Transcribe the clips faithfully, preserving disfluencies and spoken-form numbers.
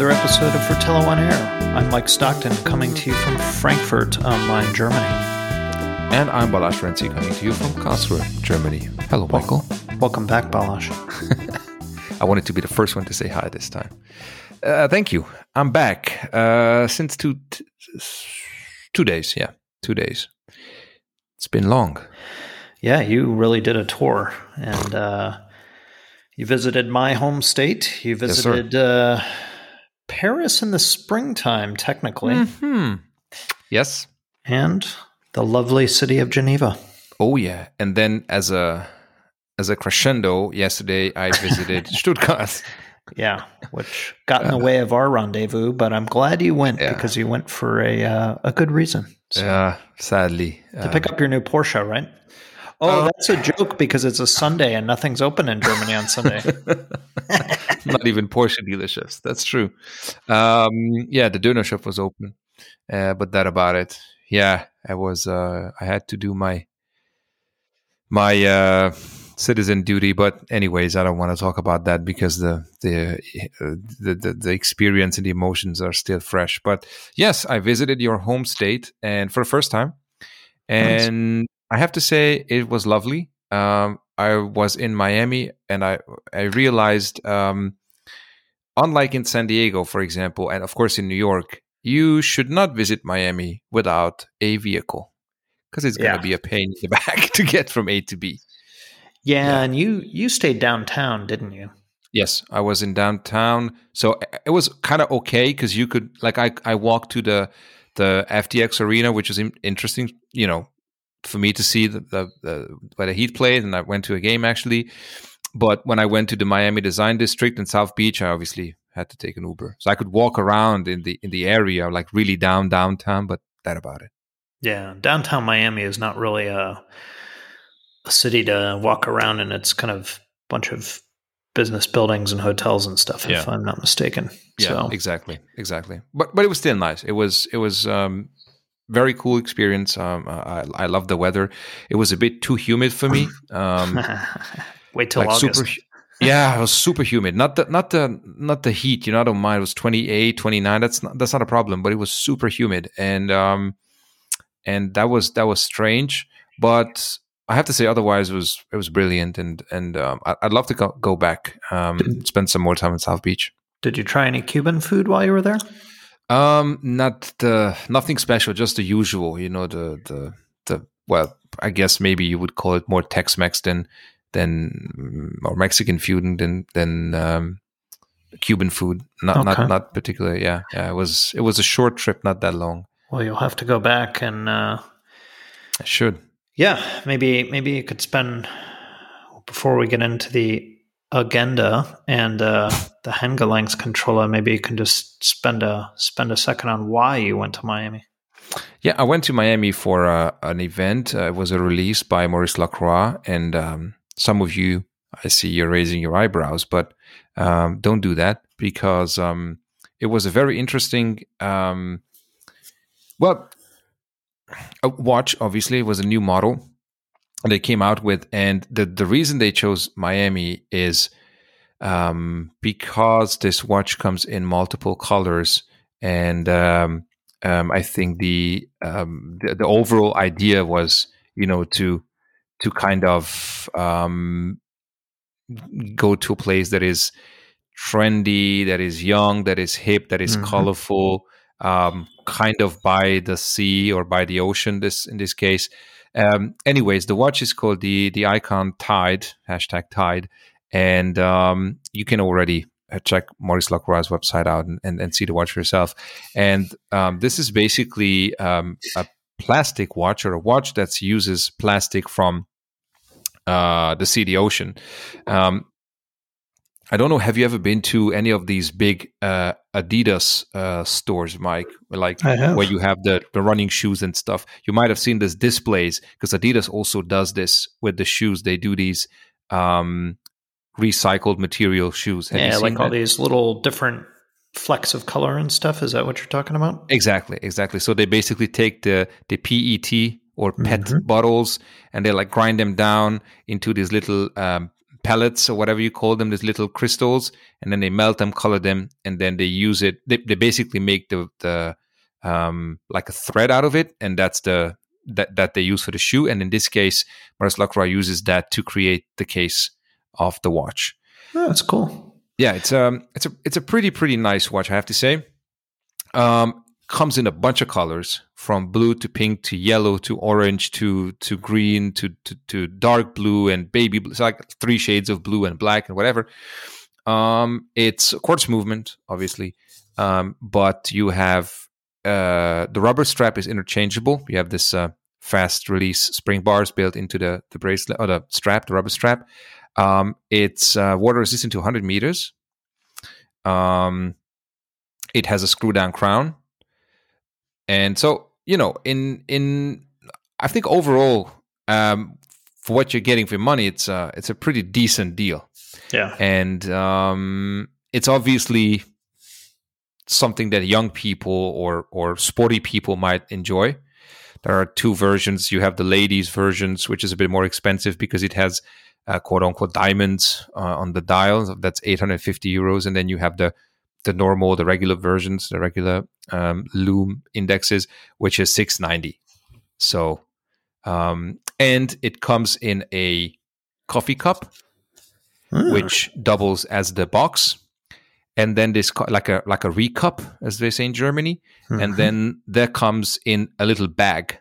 another episode of Fratello on Air. I'm Mike Stockton, coming to you from Frankfurt am Main, Germany. And I'm Balázs Renzi, coming to you from Karlsruhe, Germany. Hello, Michael. Welcome back, Balázs. I wanted to be the first one to say hi this time. Uh, thank you. I'm back uh, since two, t- two days. Yeah, two days. It's been long. Yeah, you really did a tour, and uh, you visited my home state. You visited yes, uh, Paris in the springtime, technically. Mm-hmm. Yes. And the lovely city of Geneva. Oh, yeah. And then as a as a crescendo, yesterday I visited Stuttgart. Yeah, which got in the way of our rendezvous, but I'm glad you went yeah. because you went for a uh, a good reason. So, yeah, sadly. To um, pick up your new Porsche, right? Oh, that's a joke because it's a Sunday and nothing's open in Germany on Sunday. Not even Porsche dealerships. That's true. Um, yeah, the Döner shop was open, uh, but that about it. Yeah, I was. Uh, I had to do my my uh, citizen duty, but anyways, I don't want to talk about that because the the, uh, the the the experience and the emotions are still fresh. But yes, I visited your home state and for the first time, and. Nice. I have to say it was lovely. Um, I was in Miami and I I realized, um, unlike in San Diego, for example, and of course in New York, you should not visit Miami without a vehicle because it's yeah. going to be a pain in the back to get from A to B. Yeah, yeah, and you you stayed downtown, didn't you? Yes, I was in downtown. So it was kind of okay because you could, like I, I walked to the, the F T X Arena, which is interesting, you know, for me to see the, the, the where the Heat played, and I went to a game actually. But when I went to the Miami Design District in South Beach, I obviously had to take an Uber, so I could walk around in the in the area, like really down downtown. But that about it. Yeah, downtown Miami is not really a a city to walk around, and it's kind of a bunch of business buildings and hotels and stuff, yeah. if I'm not mistaken. Yeah, so. exactly, exactly. But but it was still nice. It was it was. Um, Very cool experience. Um, I, I love the weather. It was a bit too humid for me. Um, Wait till like August. Super, yeah, it was super humid. Not the not the not the heat. You know, I don't mind. It was twenty-eight, twenty-nine. That's not that's not a problem. But it was super humid, and um, and that was that was strange. But I have to say, otherwise, it was it was brilliant, and and um, I, I'd love to go, go back. Um, did, spend some more time in South Beach. Did you try any Cuban food while you were there? Um, not the nothing special, just the usual, you know, the, the, the, well, I guess maybe you would call it more Tex-Mex than, than, or Mexican food than, than, um, Cuban food. Not, okay. not, not particularly. Yeah. Yeah. It was, it was a short trip, not that long. Well, you'll have to go back and, uh, I should. Yeah. Maybe, maybe you could spend, before we get into the agenda and uh, the Handgelenkskontrolle, maybe you can just spend a spend a second on why you went to Miami. Yeah, I went to Miami for uh, an event. Uh, it was a release by Maurice Lacroix, and um, some of you, I see you're raising your eyebrows, but um, don't do that because um, it was a very interesting, um, well, a watch, obviously, it was a new model they came out with, and the, the reason they chose Miami is um, because this watch comes in multiple colors, and um, um, I think the, um, the the overall idea was, you know, to to kind of um, go to a place that is trendy, that is young, that is hip, that is mm-hmm. colorful, um, kind of by the sea or by the ocean. This in this case. Um, anyways, the watch is called the the Icon Tide, hashtag Tide, and um, you can already check Maurice Lacroix's website out and, and, and see the watch for yourself. And um, this is basically um, a plastic watch, or a watch that uses plastic from uh, the sea, the ocean. Um, I don't know, have you ever been to any of these big uh, Adidas uh, stores, Mike, like where you have the, the running shoes and stuff? You might have seen these displays because Adidas also does this with the shoes. They do these um, recycled material shoes. Have yeah, you seen like that? All these little different flecks of color and stuff. Is that what you're talking about? Exactly, exactly. So they basically take the, the P E T or PET mm-hmm. bottles, and they like grind them down into these little um, pellets or whatever you call them, these little crystals, and then they melt them, color them, and then they use it. They, they basically make the, the um, like a thread out of it, and that's the that, that they use for the shoe. And in this case, Maurice Lacroix uses that to create the case of the watch. Oh, that's cool. Yeah, it's um, it's a it's a pretty pretty nice watch, I have to say. Um, comes in a bunch of colors, from blue to pink to yellow to orange to to green to to, to dark blue and baby blue. It's like three shades of blue and black and whatever. Um, it's a quartz movement, obviously, um, but you have uh, the rubber strap is interchangeable. You have this uh, fast release spring bars built into the the bracelet or the strap, the rubber strap. Um, it's uh, water resistant to one hundred meters. Um, it has a screw down crown. And so, you know, in in I think overall, um, for what you're getting for your money, it's a, it's a pretty decent deal. Yeah. And um, it's obviously something that young people or or sporty people might enjoy. There are two versions. You have the ladies' versions, which is a bit more expensive because it has uh, quote unquote diamonds uh, on the dial. That's eight hundred fifty euros, and then you have the the normal, the regular versions, the regular um, Loom indexes, which is six ninety. So, um, and it comes in a coffee cup, mm. which doubles as the box, and then this co- like a like a recup, as they say in Germany, mm-hmm. and then that comes in a little bag,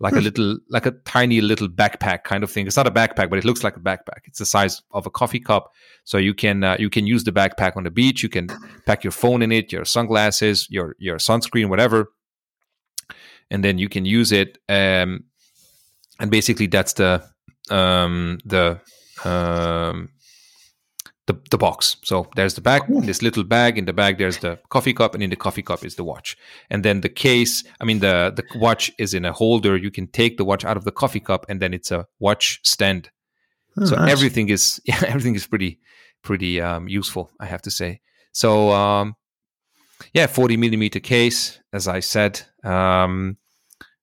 like mm. a little like a tiny little backpack kind of thing. It's not a backpack, but it looks like a backpack. It's the size of a coffee cup. So you can uh, you can use the backpack on the beach. You can pack your phone in it, your sunglasses, your your sunscreen, whatever, and then you can use it. Um, and basically, that's the um, the um, the the box. So there's the bag, this little bag. In the bag, there's the coffee cup, and in the coffee cup is the watch. And then the case. I mean, the the watch is in a holder. You can take the watch out of the coffee cup, and then it's a watch stand. Oh, so nice. everything is yeah, everything is pretty pretty um, useful, I have to say. So um, yeah, forty millimeter case, as I said, um,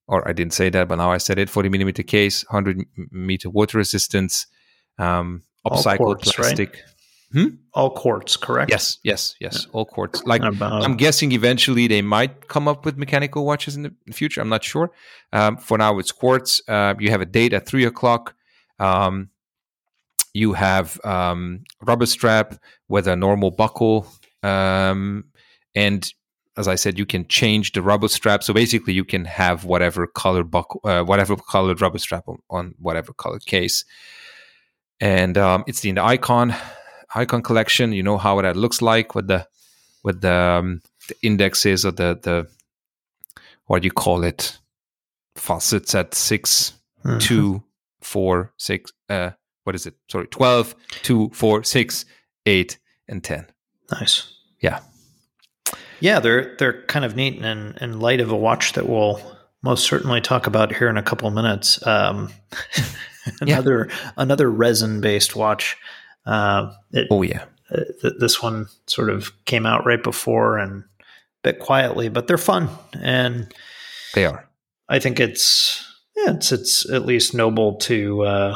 or I didn't say that, but now I said it. forty millimeter case, one hundred meter water resistance, um, upcycled quartz, plastic. Right? Hmm? All quartz, correct? Yes, yes, yes. Yeah. All quartz. Like About. I'm guessing, eventually they might come up with mechanical watches in the future. I'm not sure. Um, for now, it's quartz. Uh, you have a date at three o'clock. Um, You have um, rubber strap with a normal buckle. Um, and as I said, you can change the rubber strap. So basically you can have whatever colored buckle, uh, whatever colored rubber strap on, on whatever colored case. And um, it's in the icon, icon collection. You know how that looks like with the with the, um, the indexes or the, the, what do you call it? Facets at six, mm-hmm. two, four, six, uh, What is it? Sorry, twelve, two, four, six, eight, and ten. Nice. Yeah. Yeah, they're they're kind of neat, and in light of a watch that we'll most certainly talk about here in a couple of minutes. Um, another yeah. another resin based watch. Uh, it, oh yeah. Uh, th- this one sort of came out right before and a bit quietly, but they're fun, and they are. I think it's yeah, it's it's at least noble to. Uh,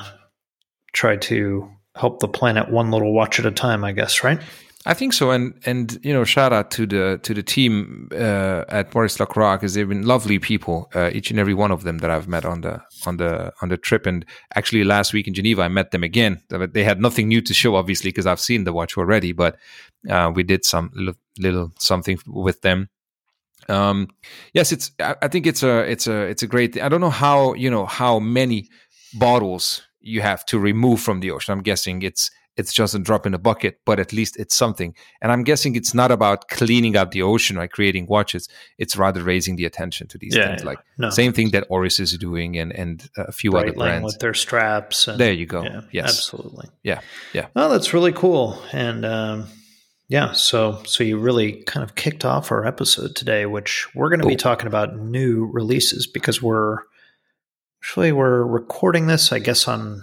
try to help the planet one little watch at a time, I guess, right? I think so. And, and you know, shout out to the to the team uh, at Maurice Lacroix, because they've been lovely people, uh, each and every one of them that I've met on the on the on the trip. And actually, last week in Geneva, I met them again. They had nothing new to show, obviously, because I've seen the watch already. But uh, we did some little, little something with them. Um, yes, it's. I, I think it's a it's a it's a great thing. I don't know how you know how many bottles you have to remove from the ocean. I'm guessing it's it's just a drop in a bucket, but at least it's something. And I'm guessing it's not about cleaning up the ocean or creating watches. It's rather raising the attention to these yeah, things. Yeah. Like no. Same thing that Oris is doing, and and a few Breitling other brands with their straps. And, there you go. Yeah, yes, absolutely. Yeah, yeah. Well, that's really cool. And um, yeah, so so you really kind of kicked off our episode today, which we're going to oh. be talking about new releases, because we're. Actually, we're recording this, I guess, on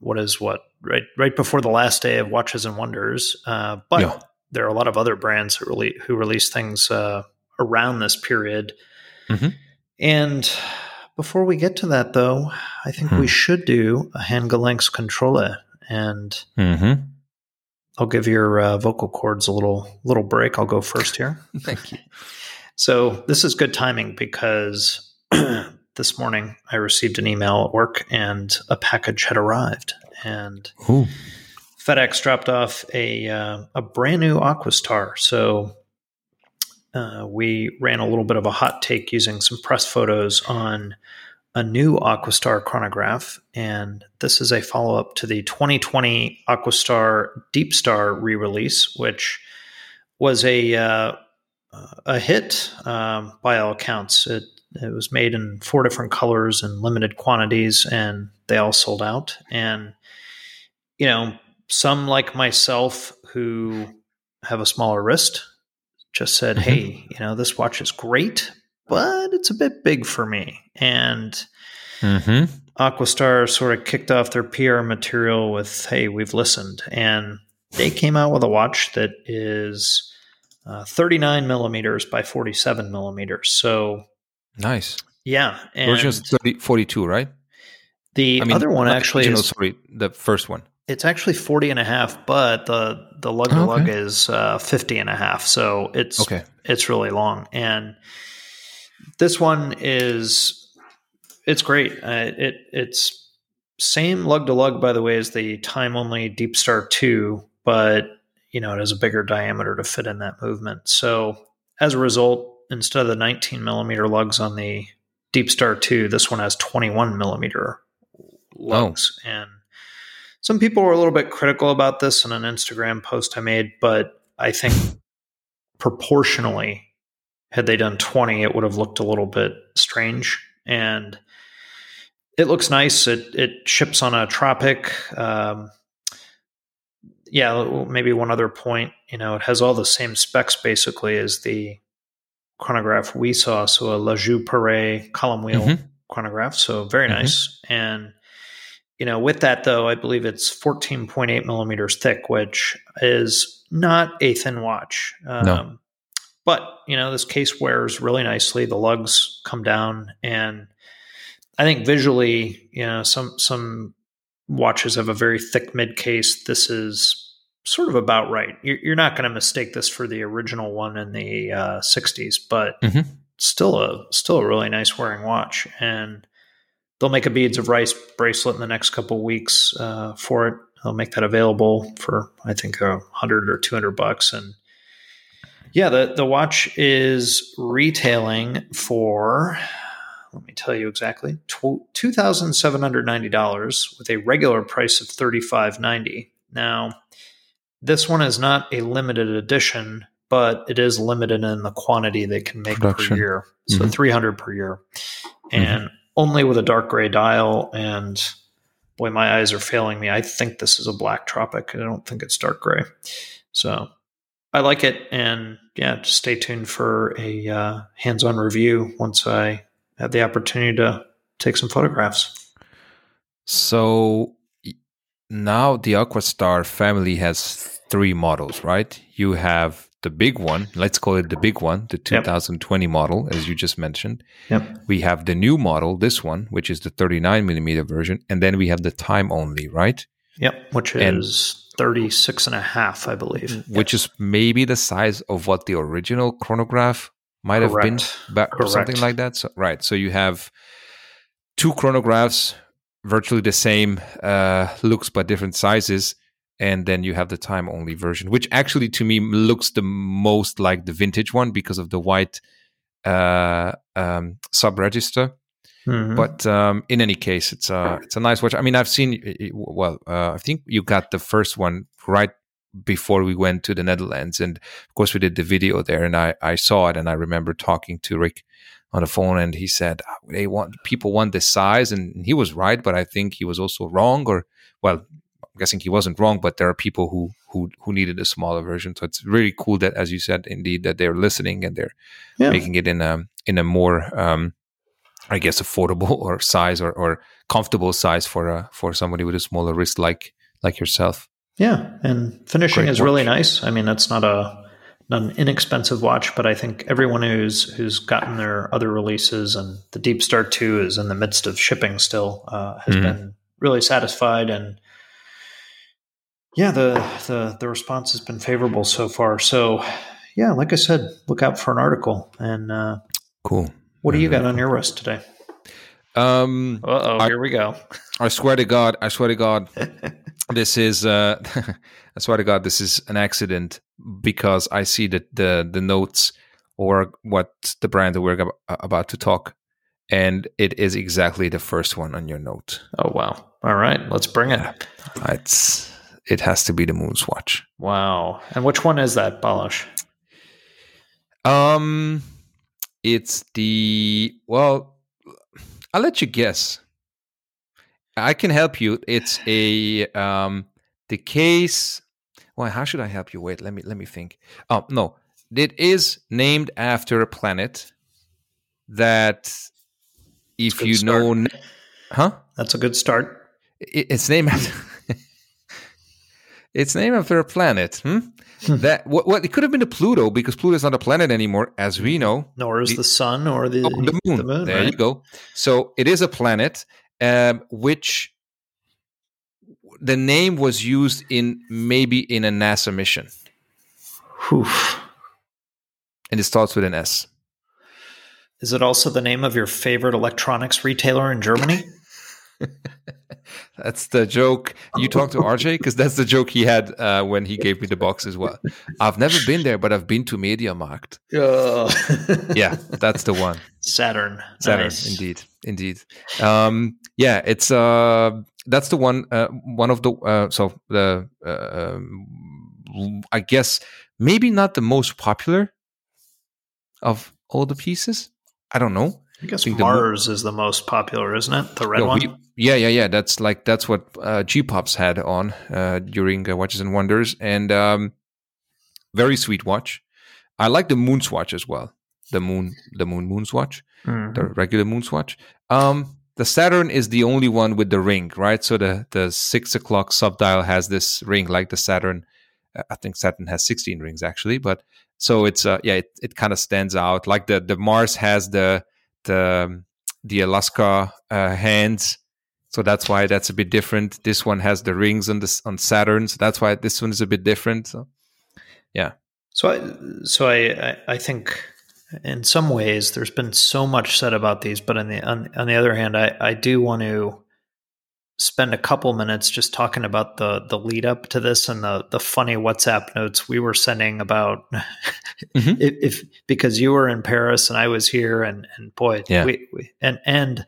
what is what, right right before the last day of Watches and Wonders. Uh, but yeah. there are a lot of other brands who, really, who release things uh, around this period. Mm-hmm. And before we get to that, though, I think hmm. we should do a Handgelenkskontrolle. and mm-hmm. I'll give your uh, vocal cords a little little break. I'll go first here. Thank you. So this is good timing because this morning I received an email at work and a package had arrived, and Ooh. FedEx dropped off a uh, a brand new Aquastar. So uh, we ran a little bit of a hot take using some press photos on a new Aquastar chronograph, and this is a follow-up to the twenty twenty Aquastar Deep Star re-release, which was a uh, a hit um, by all accounts. It it was made in four different colors and limited quantities, and they all sold out. And you know, some like myself who have a smaller wrist just said, mm-hmm. "Hey, you know, this watch is great, but it's a bit big for me." And mm-hmm. Aquastar sort of kicked off their P R material with, "Hey, we've listened." And they came out with a watch that is uh, thirty-nine millimeters by forty-seven millimeters. So nice. Yeah. And version's forty-two, right? The I mean, other one actually original, is... Sorry, the first one. It's actually forty and a half, but the, the lug to lug is uh, fifty and a half. So it's okay. It's really long. And this one is, it's great. Uh, it It's same lug to lug, by the way, as the time only Deep Star two, but you know, it has a bigger diameter to fit in that movement. So as a result, instead of the nineteen millimeter lugs on the Deep Star two, this one has twenty-one millimeter lugs. Oh. And some people were a little bit critical about this in an Instagram post I made, but I think proportionally, had they done twenty, it would have looked a little bit strange, and it looks nice. It it ships on a Tropic. Um, yeah, maybe one other point. You know, it has all the same specs basically as the chronograph we saw. So a Lajoux Perret column wheel mm-hmm. chronograph. So very mm-hmm. nice. And you know, with that though, I believe it's fourteen point eight millimeters thick, which is not a thin watch. Um, no. But, you know, this case wears really nicely. The lugs come down, and I think visually, you know, some some watches have a very thick mid case. This is sort of about right. You're, you're not going to mistake this for the original one in the uh, sixties, but mm-hmm. still a still a really nice wearing watch. And they'll make a beads of rice bracelet in the next couple of weeks uh, for it. They'll make that available for, I think, a hundred or two hundred bucks, and yeah, the, the watch is retailing for, let me tell you exactly, two thousand seven hundred ninety dollars with a regular price of thirty-five ninety. Now, this one is not a limited edition, but it is limited in the quantity they can make production per year. So mm-hmm. three hundred per year. And mm-hmm. only with a dark gray dial, and boy, my eyes are failing me. I think this is a black Tropic. I don't think it's dark gray. So I like it, and yeah, just stay tuned for a uh, hands-on review once I have the opportunity to take some photographs. So now the Aquastar family has three models, right? You have the big one, let's call it the big one, the two thousand twenty yep. model, as you just mentioned. Yep. We have the new model, this one, which is the thirty-nine millimeter version, and then we have the time only, right? Yep, which is... And thirty-six and a half, I believe. Which yes. is maybe the size of what the original chronograph might Correct. Have been, back or something like that. So, right. So you have two chronographs, virtually the same uh, looks but different sizes. And then you have the time-only version, which actually to me looks the most like the vintage one because of the white uh, um, sub-register. Mm-hmm. But um, in any case, it's a it's a nice watch. I mean, I've seen. Well, uh, I think you got the first one right before we went to the Netherlands, and of course we did the video there, and I, I saw it, and I remember talking to Rick on the phone, and he said they want people want this size, and he was right, but I think he was also wrong, or well, I'm guessing he wasn't wrong, but there are people who who who needed a smaller version, so it's really cool that, as you said, indeed, that they're listening and they're yeah. making it in a in a more um, I guess affordable or size or, or comfortable size for uh, for somebody with a smaller wrist like like yourself. Yeah, and finishing Great is watch. Really nice. I mean, that's not a not an inexpensive watch, but I think everyone who's who's gotten their other releases and the Deep Star two is in the midst of shipping still uh, has mm-hmm. been really satisfied, and yeah, the, the, the response has been favorable so far. So yeah, like I said, look out for an article. And uh, cool. What do you got on your wrist today? Um, Uh-oh, I, here we go. I swear to God, I swear to God, this is, uh, I swear to God, this is an accident, because I see that the, the notes or what the brand that we're g- about to talk, and it is exactly the first one on your note. Oh, wow. All right, let's bring it. It's, it has to be the Moon's Watch. Wow. And which one is that, Balazs? Um, it's the, well, I'll let you guess. I can help you. It's a um, the case. Well, how should I help you? Wait, let me let me think. Oh no, it is named after a planet that, if you start. know, huh? That's a good start. It, it's named after. It's named after a planet. Hmm? Hmm. That what, what it could have been a Pluto, because Pluto is not a planet anymore, as we know. Nor is the, the sun or the, oh, the moon. The moon there right? you go. So it is a planet, um, which the name was used in maybe in a NASA mission. Oof. And it starts with an S. Is it also the name of your favorite electronics retailer in Germany? That's the joke. You talked to R J, because that's the joke he had uh, when he gave me the box as well. I've never been there, but I've been to MediaMarkt. Oh. Yeah, that's the one. Saturn. Saturn, nice. indeed, indeed. Um, yeah, it's uh, that's the one. Uh, one of the uh, so the uh, um, I guess maybe not the most popular of all the pieces. I don't know. I guess I Mars the, is the most popular, isn't it? The red no, one? We, yeah, yeah, yeah. That's like that's what uh, G-Pops had on uh, during uh, Watches and Wonders. And um, very sweet watch. I like the Moon's Watch as well. The Moon, the Moon Moon's Watch. Mm-hmm. The regular Moon's Watch. Um, the Saturn is the only one with the ring, right? So the, the six o'clock subdial has this ring, like the Saturn. I think Saturn has sixteen rings, actually. But so it's, uh, yeah, it, it kind of stands out. Like the, the Mars has the... the the Alaska uh, hands, so that's why that's a bit different. This one has the rings on this on Saturn, so that's why this one is a bit different. So, yeah. So I so I, I think in some ways there's been so much said about these, but on the on, on the other hand, I, I do want to spend a couple minutes just talking about the the lead up to this and the the funny WhatsApp notes we were sending about mm-hmm. if, if because you were in Paris and I was here, and and boy yeah. we, we and and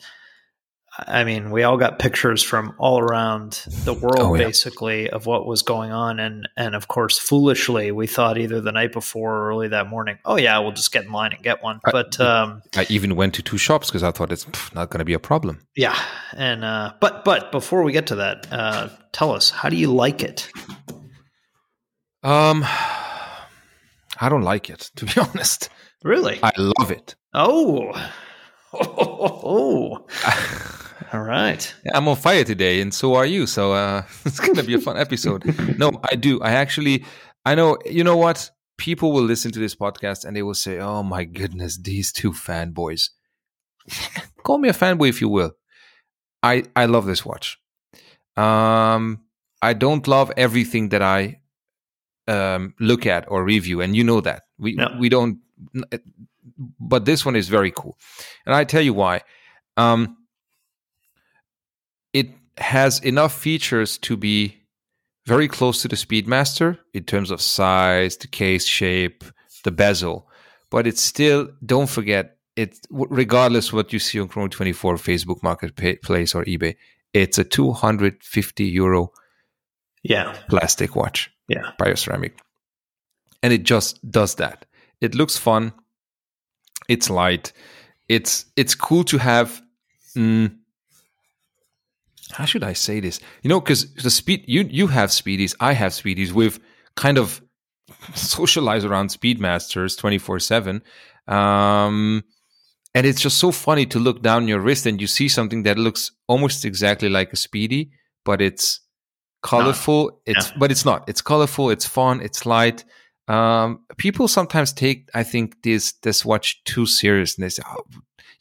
I mean we all got pictures from all around the world oh, yeah. basically of what was going on, and and of course foolishly we thought either the night before or early that morning, oh yeah we'll just get in line and get one. I, but um I even went to two shops because I thought it's pff, not going to be a problem. Yeah and uh but but before we get to that, uh tell us, how do you like it? um I don't like it, to be honest. Really? I love it. oh Oh, oh, oh, oh. All right. I'm on fire today, and so are you. So uh, it's going to be a fun episode. No, I do. I actually, I know, you know what? People will listen to this podcast and they will say, oh my goodness, these two fanboys. Call me a fanboy if you will. I, I love this watch. Um, I don't love everything that I um, look at or review, and you know that. We no. we don't... It, But this one is very cool. And I tell you why. Um, it has enough features to be very close to the Speedmaster in terms of size, the case shape, the bezel. But it's still, don't forget, it, regardless of what you see on Chrono twenty-four, Facebook Marketplace or eBay, it's a two hundred fifty euro yeah. plastic watch, yeah. bioceramic. And it just does that. It looks fun. It's light. It's it's cool to have. Mm, how should I say this? You know, because the speed you you have speedies, I have speedies. We've kind of socialized around Speedmasters twenty four seven, and it's just so funny to look down your wrist and you see something that looks almost exactly like a speedy, but it's colorful. Not, it's yeah. but it's not. It's colorful. It's fun. It's light. Um, people sometimes take, I think, this this watch too serious, and they say, oh,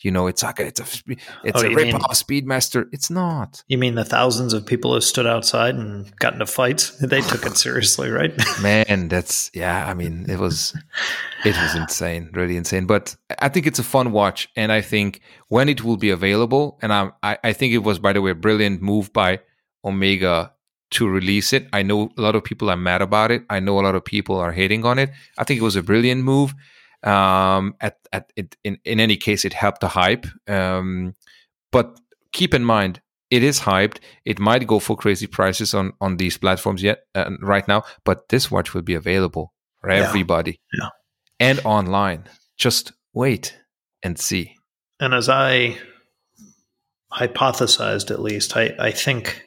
you know, it's like a, it's a it's oh, a rip mean, off Speedmaster. It's not. You mean the thousands of people who stood outside and got into fights? They took it seriously, right? Man, that's yeah. I mean, it was it was insane, really insane. But I think it's a fun watch, and I think when it will be available, and I I, I think it was, by the way, a brilliant move by Omega to release it. I know a lot of people are mad about it. I know a lot of people are hating on it. I think it was a brilliant move. Um, at at it, in in any case, it helped the hype. Um, but keep in mind, it is hyped. It might go for crazy prices on, on these platforms yet uh, right now. But this watch will be available for yeah. everybody yeah. and online. Just wait and see. And as I hypothesized, at least I I think.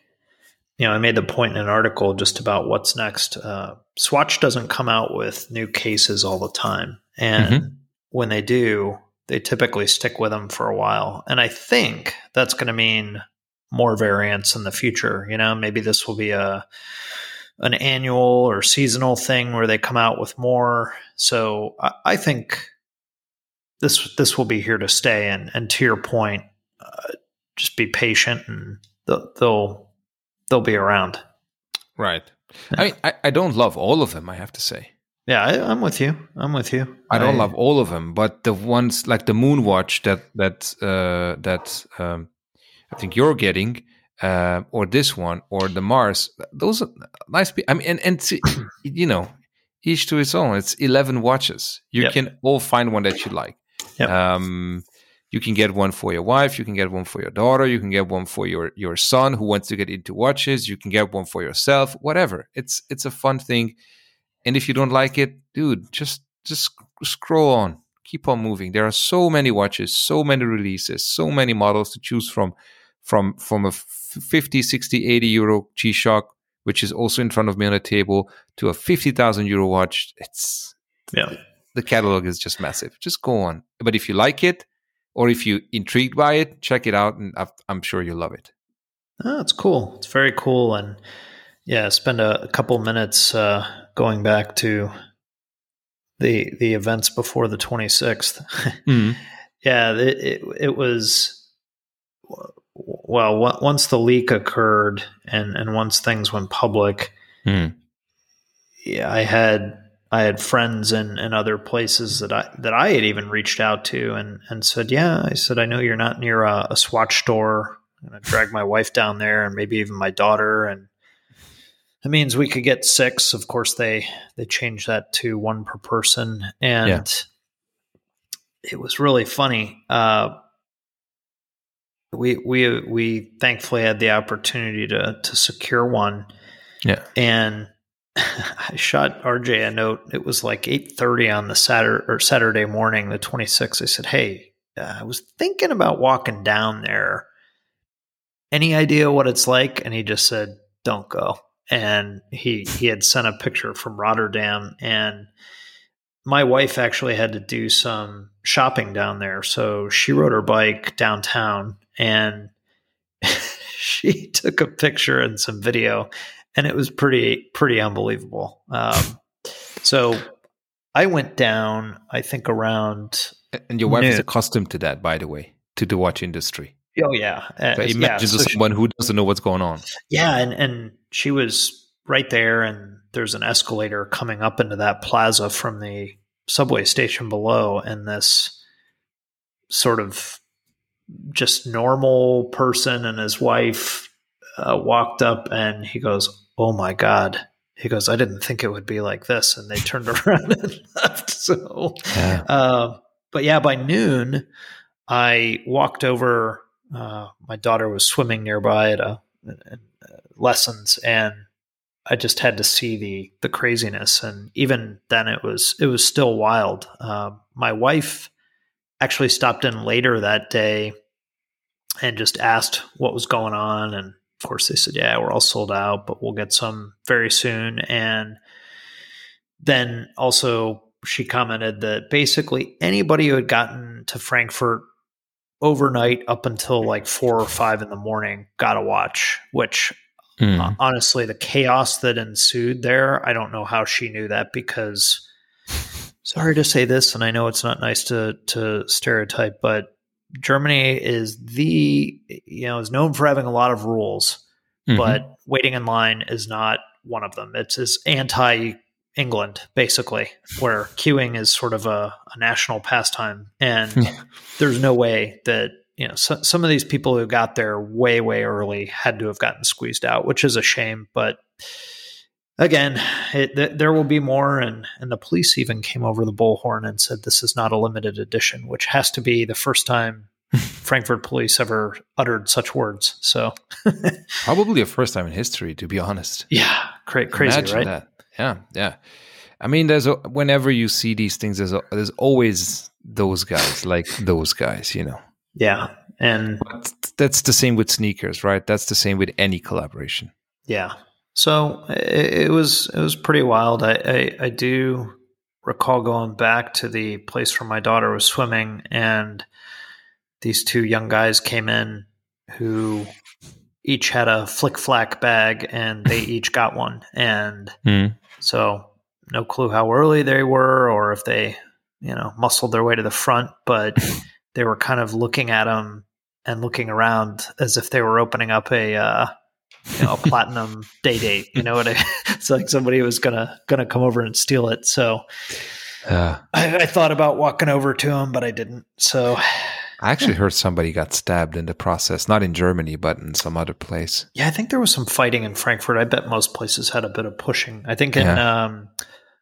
You know, I made the point in an article just about what's next. Uh, Swatch doesn't come out with new cases all the time. And mm-hmm. when they do, they typically stick with them for a while. And I think that's going to mean more variants in the future. You know, maybe this will be a an annual or seasonal thing where they come out with more. So I, I think this this will be here to stay. And, and to your point, uh, just be patient and they'll... they'll They'll be around. Right. Yeah. I, mean, I I don't love all of them, I have to say. Yeah, I, I'm with you. I'm with you. I don't I, love all of them, but the ones like the Moonwatch that that uh, that um, I think you're getting, uh, or this one, or the Mars, those are nice. Be- I mean, and, and see, you know, each to its own. It's eleven watches. You yep. can all find one that you like. Yep. Um, You can get one for your wife. You can get one for your daughter. You can get one for your, your son who wants to get into watches. You can get one for yourself. Whatever. It's it's a fun thing, and if you don't like it, dude, just just scroll on. Keep on moving. There are so many watches, so many releases, so many models to choose from. From from a fifty, sixty, eighty euro G-Shock, which is also in front of me on the table, to a fifty thousand euro watch. It's yeah. The catalog is just massive. Just go on. But if you like it, or if you're intrigued by it, check it out, and I'm sure you'll love it. Oh, it's cool. It's very cool. And yeah, spend a, a couple minutes uh, going back to the the events before the twenty-sixth. Mm-hmm. yeah, it, it, it was, well, w- once the leak occurred and, and once things went public, mm. yeah, I had... I had friends in, in other places that I that I had even reached out to and, and said, yeah, I said, I know you're not near a, a Swatch store. And I dragged my wife down there and maybe even my daughter. And that means we could get six. Of course, they, they changed that to one per person. And yeah. it was really funny. Uh, we we we thankfully had the opportunity to to secure one. Yeah. And I shot R J a note. It was like eight thirty on the Saturday or Saturday morning, the twenty sixth. I said, "Hey, uh, I was thinking about walking down there. Any idea what it's like?" And he just said, "Don't go." And he he had sent a picture from Rotterdam, and my wife actually had to do some shopping down there, so she rode her bike downtown, and she took a picture and some video. And it was pretty, pretty unbelievable. Um, so I went down, I think around. And your wife noon. Is accustomed to that, by the way, to the watch industry. Oh, yeah. Uh, so imagine yeah, so someone she, who doesn't know what's going on. Yeah. And, and she was right there. And there's an escalator coming up into that plaza from the subway station below. And this sort of just normal person and his wife Uh, walked up and he goes, "Oh my God." He goes, "I didn't think it would be like this." And they turned around and left. So, yeah. Uh, but yeah, by noon I walked over, uh, my daughter was swimming nearby at a, at lessons, and I just had to see the, the craziness. And even then it was, it was still wild. Uh, my wife actually stopped in later that day and just asked what was going on. And of course, they said, "Yeah, we're all sold out, but we'll get some very soon." And then also she commented that basically anybody who had gotten to Frankfurt overnight up until like four or five in the morning got a watch, which mm. uh, honestly, the chaos that ensued there, I don't know how she knew that, because sorry to say this, and I know it's not nice to to stereotype, but Germany is the, you know, is known for having a lot of rules, mm-hmm. but waiting in line is not one of them. It's as anti-England, basically, where queuing is sort of a, a national pastime. And there's no way that, you know, so, some of these people who got there way, way early had to have gotten squeezed out, which is a shame. But again, it, th- there will be more. And, and the police even came over the bullhorn and said, this is not a limited edition, which has to be the first time Frankfurt police ever uttered such words. So probably the first time in history, to be honest. Yeah. Cra- crazy, Imagine right? That. Yeah. Yeah. I mean, there's a, whenever you see these things, there's, a, there's always those guys, like those guys, you know? Yeah. And but that's the same with sneakers, right? That's the same with any collaboration. Yeah. So it, it was it was pretty wild. I, I, I do recall going back to the place where my daughter was swimming, and these two young guys came in who each had a flick-flack bag, and they each got one. And mm. so no clue how early they were or if they, you know, muscled their way to the front, but they were kind of looking at them and looking around as if they were opening up a uh, you know, a platinum day date. You know what I mean? It's like somebody was gonna gonna come over and steal it. So uh, I, I thought about walking over to him, but I didn't. So I actually yeah. heard somebody got stabbed in the process, not in Germany, but in some other place. Yeah, I think there was some fighting in Frankfurt. I bet most places had a bit of pushing. I think in yeah. um,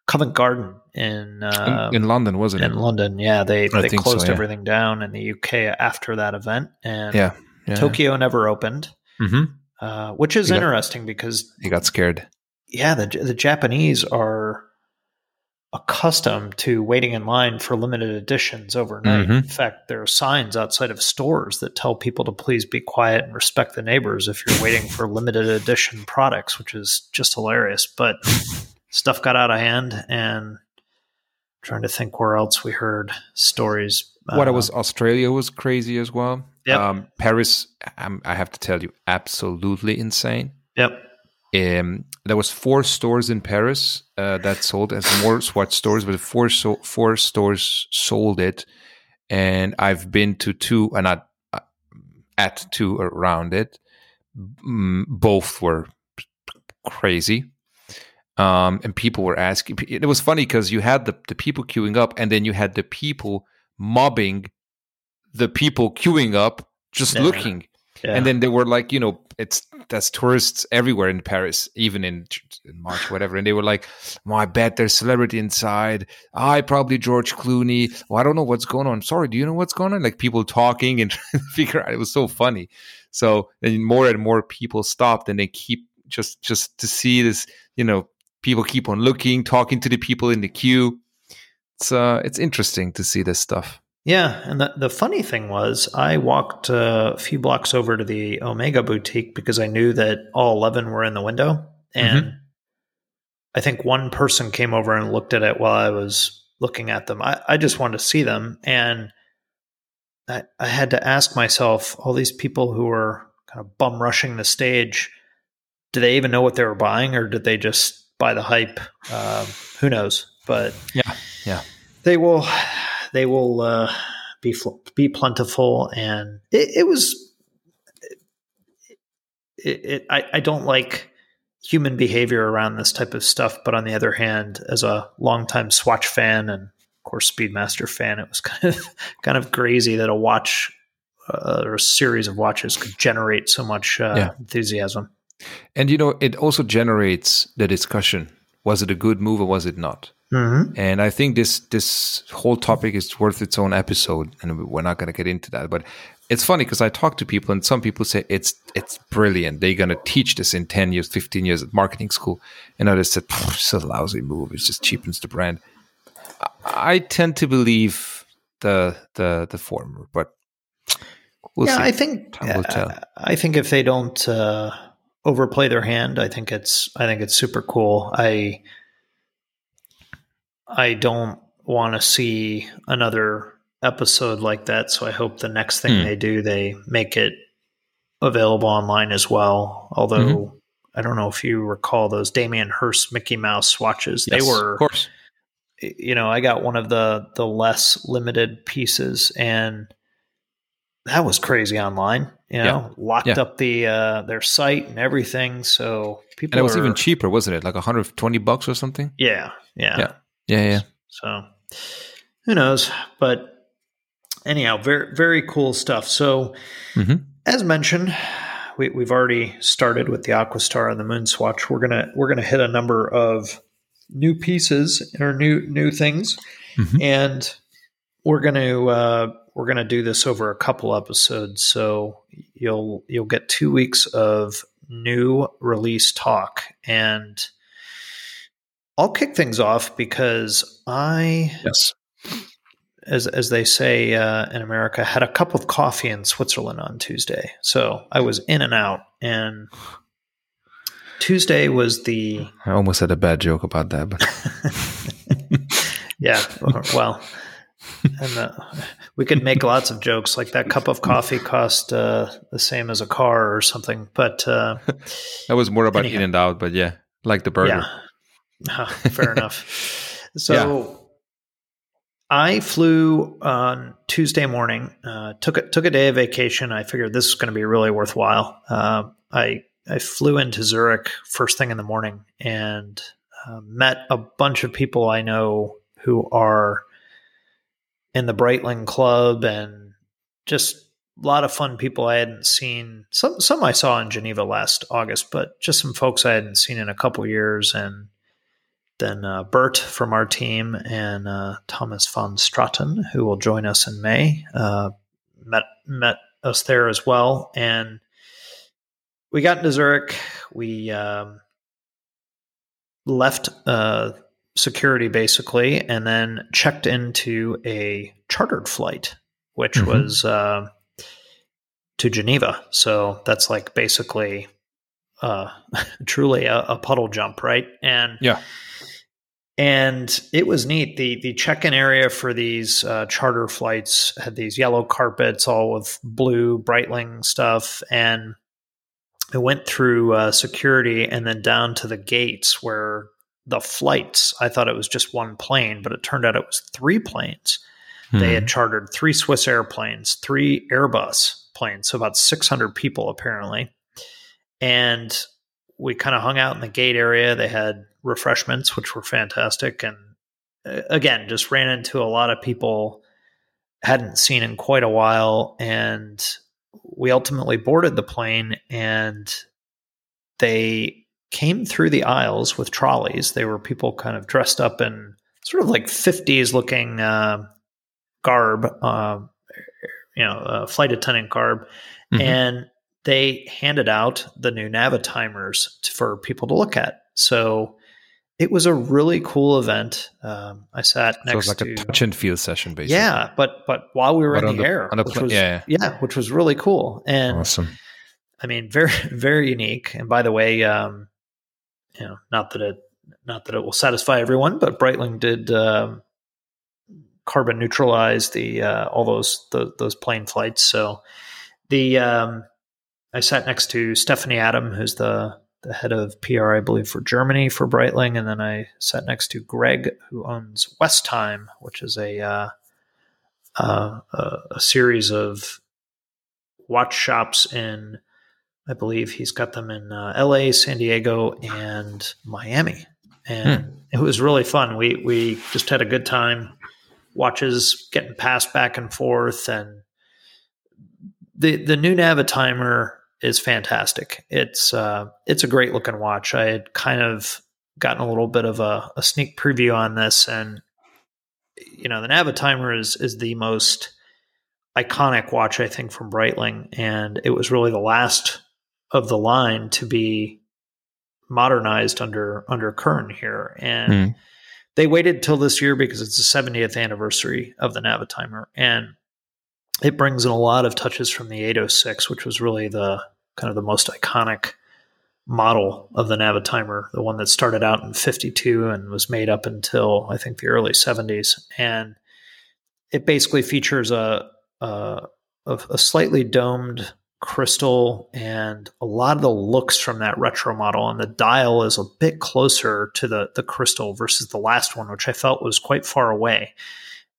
Covent Garden in, uh, in in London, wasn't in it? In London, yeah, they I they closed so, yeah. everything down in the U K after that event, and yeah. Yeah, Tokyo yeah. never opened. Mm-hmm. Uh, which is he interesting got, because he got scared. Yeah, the the Japanese are accustomed to waiting in line for limited editions overnight. Mm-hmm. In fact, there are signs outside of stores that tell people to please be quiet and respect the neighbors if you're waiting for limited edition products, which is just hilarious. But stuff got out of hand, and I'm trying to think where else we heard stories. What uh, it was Australia was crazy as well. Yep. Um, Paris, um, I have to tell you, absolutely insane. Yep. Um, there was four stores in Paris uh, that sold as more Swatch stores, but four so, four stores sold it, and I've been to two, and uh, uh, at two around it. Mm, both were crazy, um, and people were asking. It was funny because you had the, the people queuing up, and then you had the people mobbing the people queuing up, just yeah. looking. Yeah. And then they were like, you know, it's that's tourists everywhere in Paris, even in, in March, whatever. And they were like, well, I bet there's celebrity inside. I probably George Clooney. Well, I don't know what's going on. Sorry, do you know what's going on? Like people talking and trying to figure out. It was so funny. So then more and more people stopped, and they keep just just to see this, you know, people keep on looking, talking to the people in the queue. It's uh, it's interesting to see this stuff. Yeah, and the, the funny thing was I walked uh, a few blocks over to the Omega boutique because I knew that all eleven were in the window. And mm-hmm. I think one person came over and looked at it while I was looking at them. I, I just wanted to see them. And I, I had to ask myself, all these people who were kind of bum rushing the stage, do they even know what they were buying, or did they just buy the hype? Um, who knows? But yeah, yeah, they will... They will uh, be fl- be plentiful, and it, it was. It, it, I I don't like human behavior around this type of stuff, but on the other hand, as a longtime Swatch fan and of course Speedmaster fan, it was kind of kind of crazy that a watch uh, or a series of watches could generate so much uh, yeah. enthusiasm. And you know, it also generates the discussion: was it a good move or was it not? Mm-hmm. And I think this this whole topic is worth its own episode, and we're not going to get into that. But it's funny because I talk to people, and some people say it's it's brilliant. They're going to teach this in ten years, fifteen years at marketing school. And others said it's a lousy move. It just cheapens the brand. I, I tend to believe the the the former, but we'll yeah, see. I think time will tell. I think if they don't uh, overplay their hand, I think it's I think it's super cool. I. I don't want to see another episode like that, so I hope the next thing mm. they do, they make it available online as well. Although, mm-hmm. I don't know if you recall those Damien Hirst Mickey Mouse watches. Yes, they were, of course. You know, I got one of the, the less limited pieces, and that was crazy online, you know, yeah. locked yeah. up the uh, their site and everything. So people, and it was are, even cheaper, wasn't it? Like one hundred twenty bucks or something. Yeah, yeah, yeah, yeah. yeah. So who knows? But anyhow, very very cool stuff. So mm-hmm. as mentioned, we, we've already started with the Aquastar and the Moonswatch. We're gonna we're gonna hit a number of new pieces or new new things, mm-hmm. and we're gonna. Uh, We're going to do this over a couple episodes, so you'll you'll get two weeks of new release talk. And I'll kick things off because I, yes. as as they say uh, in America, had a cup of coffee in Switzerland on Tuesday. So I was in and out, and Tuesday was the... I almost had a bad joke about that, but... yeah, well... and uh, we could make lots of jokes like that cup of coffee cost uh, the same as a car or something. But uh, that was more about anyhow. In and out, but yeah, like the burger. Yeah. Uh, fair enough. So yeah. I flew on Tuesday morning, uh, took, a, took a day of vacation. I figured this is going to be really worthwhile. Uh, I, I flew into Zurich first thing in the morning and uh, met a bunch of people I know who are in the Breitling Club, and just a lot of fun people I hadn't seen. Some some I saw in Geneva last August, but just some folks I hadn't seen in a couple years. And then uh, Bert from our team and uh, Thomas van Straten, who will join us in May, uh, met met us there as well. And we got into Zurich. We um, left... Uh, security basically, and then checked into a chartered flight, which mm-hmm. was uh, to Geneva. So that's like basically uh, truly a, a puddle jump, right? And yeah, and it was neat. The the check-in area for these uh, charter flights had these yellow carpets, all with blue Breitling stuff, and it went through uh, security and then down to the gates where the flights, I thought it was just one plane, but it turned out it was three planes. Mm-hmm. They had chartered three Swiss airplanes, three Airbus planes, so about six hundred people apparently. And we kind of hung out in the gate area. They had refreshments, which were fantastic. And again, just ran into a lot of people hadn't seen in quite a while. And we ultimately boarded the plane, and they... came through the aisles with trolleys. They were people kind of dressed up in sort of like fifties looking uh, garb, uh, you know, uh, flight attendant garb. Mm-hmm. And they handed out the new Navitimers for people to look at. So it was a really cool event. Um, I sat next to... So it was like to, a touch and feel session, basically. Yeah, but but while we were but in the, the air. Which pl- was, yeah, yeah. yeah, which was really cool. And awesome. I mean, very, very unique. And by the way... Um, You know, not that it, not that it will satisfy everyone, but Breitling did um, carbon neutralize the uh, all those the, those plane flights. So the um, I sat next to Stephanie Adam, who's the the head of P R, I believe, for Germany for Breitling, and then I sat next to Greg, who owns Westtime, which is a uh, uh, a, a series of watch shops in. I believe he's got them in uh, L A, San Diego, and Miami. And hmm. it was really fun. We we just had a good time. Watches getting passed back and forth. And the the new Navitimer is fantastic. It's uh, it's a great-looking watch. I had kind of gotten a little bit of a, a sneak preview on this. And, you know, the Navitimer is is the most iconic watch, I think, from Breitling. And it was really the last... of the line to be modernized under under Kern here. And mm. they waited till this year because it's the seventieth anniversary of the Navitimer. And it brings in a lot of touches from the eight oh six, which was really the kind of the most iconic model of the Navitimer, the one that started out in fifty-two and was made up until I think the early seventies. And it basically features a a, a slightly domed crystal and a lot of the looks from that retro model, and the dial is a bit closer to the the crystal versus the last one, which I felt was quite far away.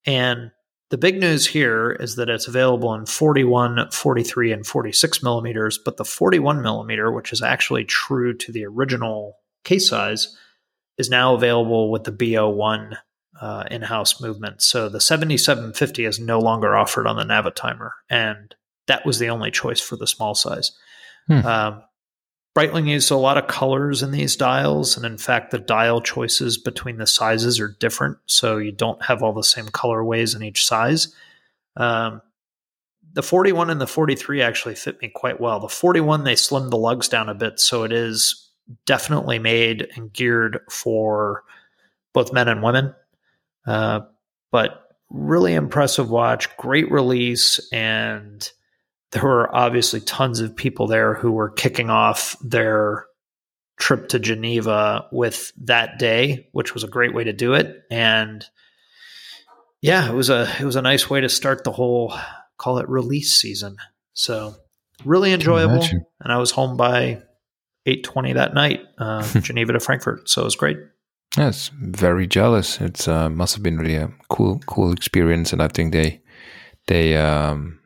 And The big news here is that it's available in forty-one, forty-three, and forty-six millimeters, but the forty-one millimeter, which is actually true to the original case size, is now available with the B O one uh, in-house movement. So the seventy-seven fifty is no longer offered on the Navitimer, and that was the only choice for the small size. Hmm. Um, Breitling used a lot of colors in these dials, and in fact, the dial choices between the sizes are different, so you don't have all the same colorways in each size. Um, the forty-one and the forty-three actually fit me quite well. The forty-one, they slimmed the lugs down a bit, so it is definitely made and geared for both men and women, uh, but really impressive watch, great release, and there were obviously tons of people there who were kicking off their trip to Geneva with that day, which was a great way to do it. And yeah, it was a, it was a nice way to start the whole, call it release season. So really enjoyable. And I was home by eight twenty that night, uh, Geneva to Frankfurt. So it was great. Yes. Very jealous. It's uh, must've been really a cool, cool experience. And I think they, they, um,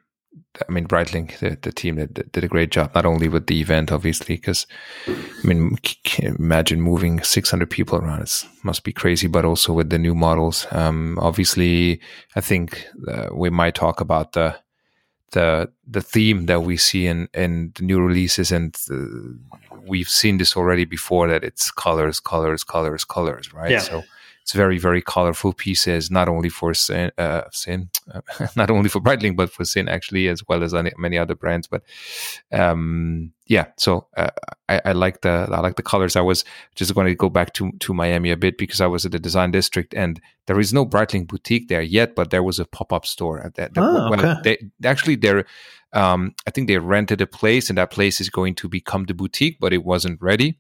I mean, Breitling, the, the team that did a great job, not only with the event, obviously, because, I mean, imagine moving six hundred people around. It must be crazy, but also with the new models. Um, obviously, I think uh, we might talk about the the the theme that we see in, in the new releases, and uh, we've seen this already before, that it's colors, colors, colors, colors, right? Yeah. So it's very, very colorful pieces, not only for Sin, uh, Sin uh, not only for Breitling, but for Sin actually, as well as many other brands. But um, yeah, so uh, I, I like the I like the colors. I was just going to go back to, to Miami a bit, because I was at the Design District, and there is no Breitling boutique there yet, but there was a pop up store. That, that, oh, okay. Well, they, actually, they're um, I think they rented a place, and that place is going to become the boutique, but it wasn't ready.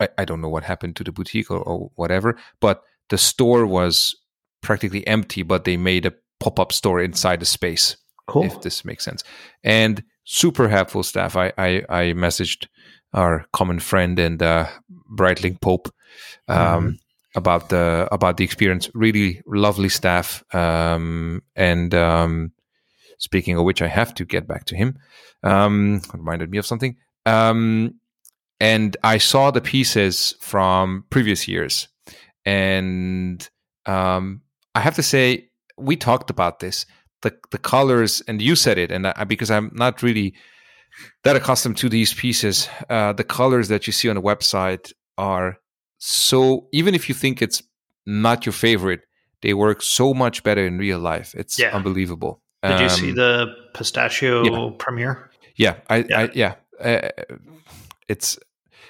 I, I don't know what happened to the boutique or, or whatever, but the store was practically empty, but they made a pop-up store inside the space, cool. If this makes sense. And super helpful staff. I I, I messaged our common friend and uh, Breitling Pope um, mm-hmm. about the about the experience. Really lovely staff. Um, and um, speaking of which, I have to get back to him. Um, reminded me of something. Um And I saw the pieces from previous years. And um, I have to say, we talked about this, the the colors, and you said it, and I, because I'm not really that accustomed to these pieces, uh, the colors that you see on the website are so, even if you think it's not your favorite, they work so much better in real life. It's yeah. unbelievable. Did um, you see the pistachio yeah. premiere? Yeah. I, yeah. I, yeah. Uh, It's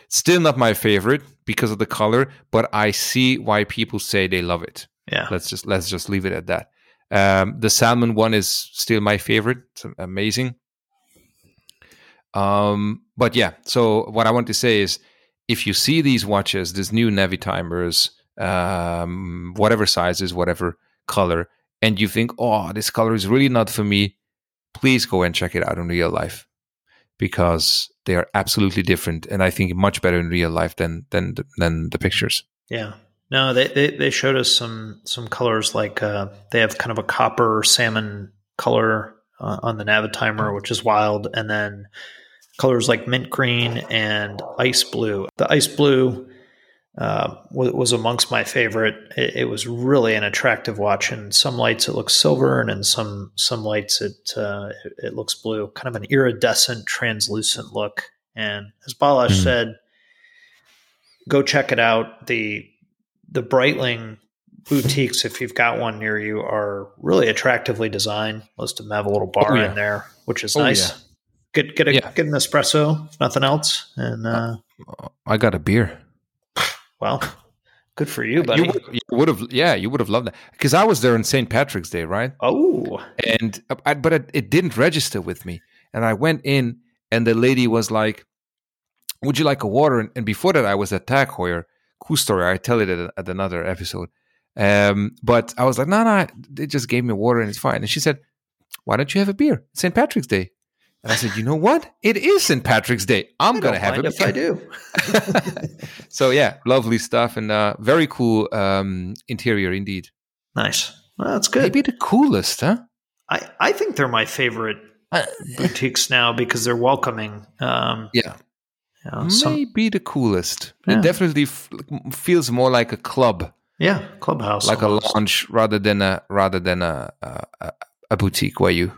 still not my favorite because of the color, but I see why people say they love it. Yeah, let's just let's just leave it at that. Um, the salmon one is still my favorite. It's amazing. Um, but yeah, so what I want to say is, if you see these watches, these new Navitimers, um, whatever sizes, whatever color, and you think, oh, this color is really not for me, please go and check it out in real life, because they are absolutely different, and I think much better in real life than than than the pictures. Yeah. No, they they, they showed us some some colors, like uh, they have kind of a copper salmon color uh, on the Navitimer, which is wild, and then colors like mint green and ice blue. The ice blue uh, was, was amongst my favorite. It, it was really an attractive watch. In some lights, it looks silver, and in some some lights, it uh, it looks blue. Kind of an iridescent, translucent look. And as Balazs mm-hmm. said, go check it out. The the Breitling boutiques, if you've got one near you, are really attractively designed. Most of them have a little bar oh, yeah. in there, which is oh, nice. Yeah. Get get a, yeah. get an espresso, if nothing else, and uh, I got a beer. Well, good for you, buddy. You would, you would have, yeah, you would have loved that, because I was there on Saint Patrick's Day, right? Oh, and I, but it, it didn't register with me, and I went in, and the lady was like, "Would you like a water?" And, and before that, I was at Tag Heuer. Cool story. I tell it at, at another episode. Um, but I was like, "No, no," they just gave me water, and it's fine. And she said, "Why don't you have a beer? It's Saint Patrick's Day." And I said, you know what? It is Saint Patrick's Day. I'm going to have it if I do. So, yeah, lovely stuff, and uh, very cool um, interior indeed. Nice. Well, that's good. Maybe the coolest, huh? I, I think they're my favorite uh, boutiques now because they're welcoming. Um, yeah. You know, maybe some, the coolest. Yeah. It definitely f- feels more like a club. Yeah, clubhouse. Like almost. a lounge rather than a rather than a, a a boutique where you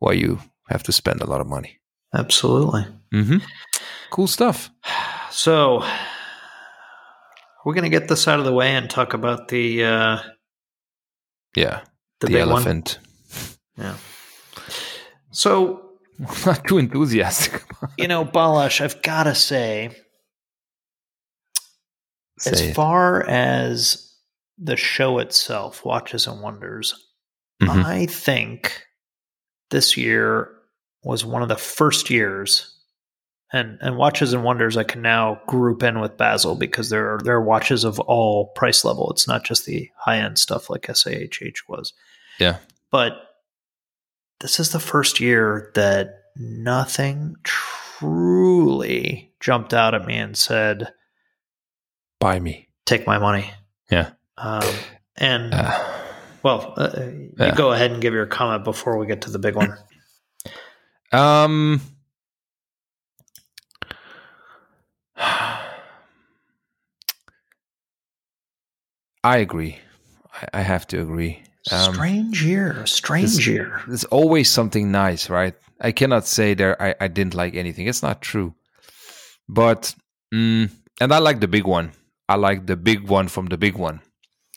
where you have to spend a lot of money. Absolutely. Mm-hmm. Cool stuff. So we're gonna get this out of the way and talk about the uh, yeah the, the elephant. One. Yeah. So. I'm not too enthusiastic about it. You know, Balazs, I've got to say, say, as it. far as the show itself, Watches and Wonders, mm-hmm. I think this year was one of the first years, and, and Watches and Wonders I can now group in with Basel because there are, there are watches of all price level. It's not just the high-end stuff like S A H H was. Yeah. But... this is the first year that nothing truly jumped out at me and said, buy me, take my money. Yeah. Um, and uh, well, uh, you yeah. go ahead and give your comment before we get to the big one. Um, I agree. I, I have to agree. Um, strange year, strange there's, year. There's always something nice, right? I cannot say there I, I didn't like anything. It's not true. But, mm, and I like the big one. I like the big one from the big one.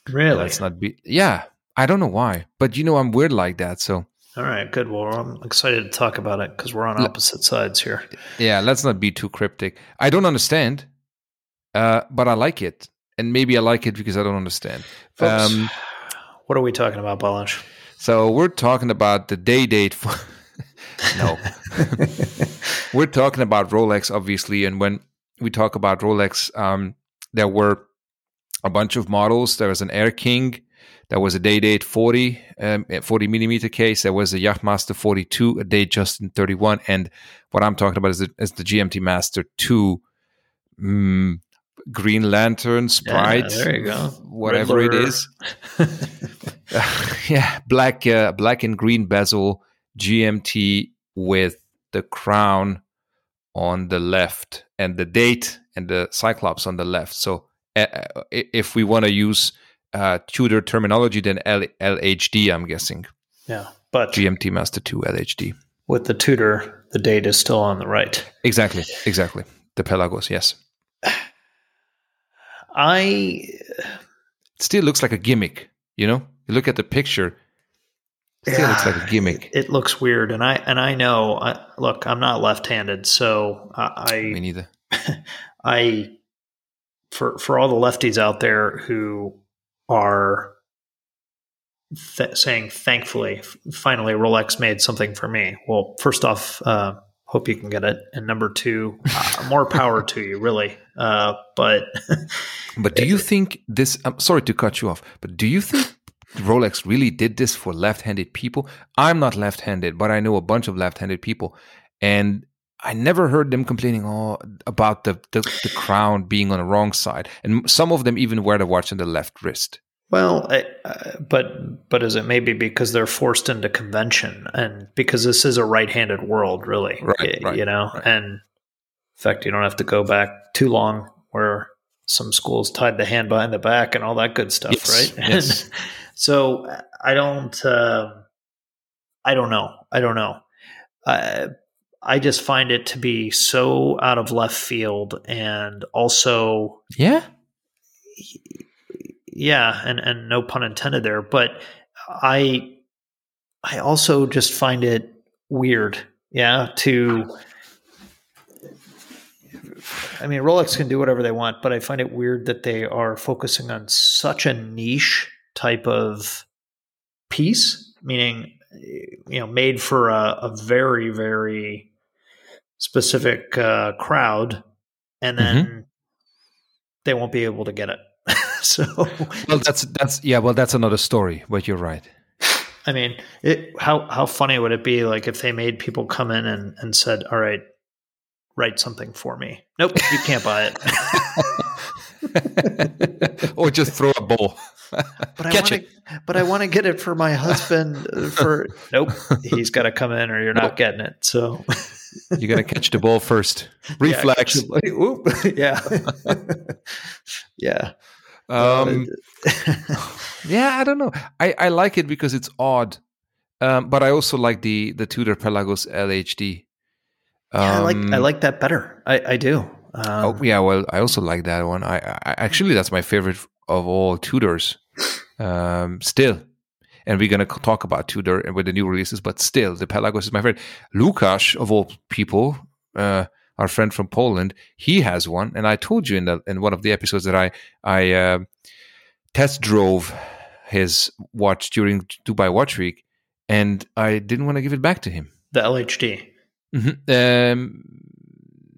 Really? Let's not be, yeah, I don't know why. But, you know, I'm weird like that, so. All right, good. Well, I'm excited to talk about it because we're on opposite L- sides here. Yeah, let's not be too cryptic. I don't understand, uh, but I like it. And maybe I like it because I don't understand. Folks. Um, What are we talking about, Balazs? So we're talking about the day date. For no. We're talking about Rolex, obviously. And when we talk about Rolex, um, there were a bunch of models. There was an Air King. There was a day date forty, um, forty millimeter case. There was a Yachtmaster forty-two, a day Justin thirty-one. And what I'm talking about is the, is the G M T Master two. Mm, Green Lantern, Sprite, yeah, there you go. Whatever Riddler. It is. uh, yeah, black uh, black and green bezel, G M T with the crown on the left and the date and the Cyclops on the left. So uh, if we want to use uh, Tudor terminology, then L- LHD, I'm guessing. Yeah, but G M T Master two L H D. With the Tudor, the date is still on the right. Exactly, exactly. The Pelagos, yes. I still looks like a gimmick, you know. You look at the picture; it still yeah, looks like a gimmick. It, it looks weird, and I and I know. I, look, I'm not left-handed, so I. Me neither. I for for all the lefties out there who are th- saying, "Thankfully, finally, Rolex made something for me." Well, first off, uh, hope you can get it, and number two, uh, more power to you, really. Uh, but but do you think this? I'm sorry to cut you off, but do you think Rolex really did this for left-handed people? I'm not left-handed, but I know a bunch of left-handed people, and I never heard them complaining oh, about the, the the crown being on the wrong side. And some of them even wear the watch on the left wrist. Well, I, uh, but but as it may be because they're forced into convention, and because this is a right-handed world, really, right, y- right, you know, right. And. In fact, you don't have to go back too long where some schools tied the hand behind the back and all that good stuff, yes, right? Yes. So I don't, uh, I don't know. I don't know. Uh, I just find it to be so out of left field and also. Yeah. Yeah. And, and no pun intended there, but I, I also just find it weird. Yeah. To. I mean, Rolex can do whatever they want, but I find it weird that they are focusing on such a niche type of piece, meaning, you know, made for a, a very, very specific uh, crowd, and then mm-hmm. they won't be able to get it. So, well, that's that's yeah, well, that's another story. But you're right. I mean, it, how how funny would it be, like, if they made people come in and, and said, "All right, write something for me." Nope, you can't buy it. Or just throw a bowl. But Catch I wanna, it. but I want to get it for my husband. For nope, he's got to come in or you're nope. not getting it. So you got to catch the ball first. Reflex. Yeah. yeah. Um, yeah, I don't know. I, I like it because it's odd. Um, but I also like the, the Tudor Pelagos L H D. Um, yeah, I like I like that better. I, I do. Um, oh yeah, well, I also like that one. I, I actually that's my favorite of all Tudors. Um, still, and we're gonna talk about Tudor and with the new releases. But still, the Pelagos is my favorite. Lukasz, of all people, uh, our friend from Poland, he has one, and I told you in the, in one of the episodes that I I uh, test drove his watch during Dubai Watch Week. And I didn't want to give it back to him. The L H D. Mm-hmm. Um,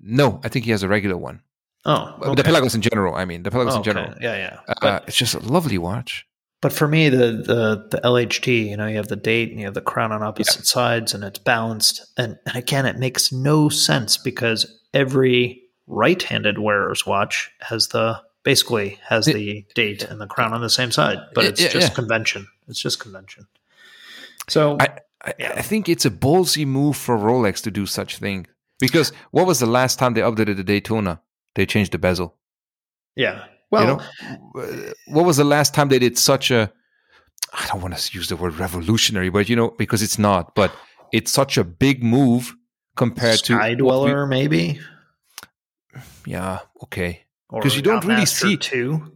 no, I think he has a regular one. Oh, okay. The Pelagos in general. I mean, the Pelagos oh, in general. Okay. Yeah, yeah. Uh, but, it's just a lovely watch. But for me, the, the the L H D. You know, you have the date and you have the crown on opposite yeah. sides, and it's balanced. And, and again, it makes no sense because every right-handed wearer's watch has the basically has it, the date and the crown on the same side. But it, it's yeah, just yeah. convention. It's just convention. So I, I, yeah. I think it's a ballsy move for Rolex to do such thing. Because what was the last time they updated the Daytona? They changed the bezel. Yeah. Well, you know, what was the last time they did such a, I don't want to use the word revolutionary, but you know, because it's not, but it's such a big move compared to Sky Dweller, we, maybe. Yeah. Okay. Because you don't really see two.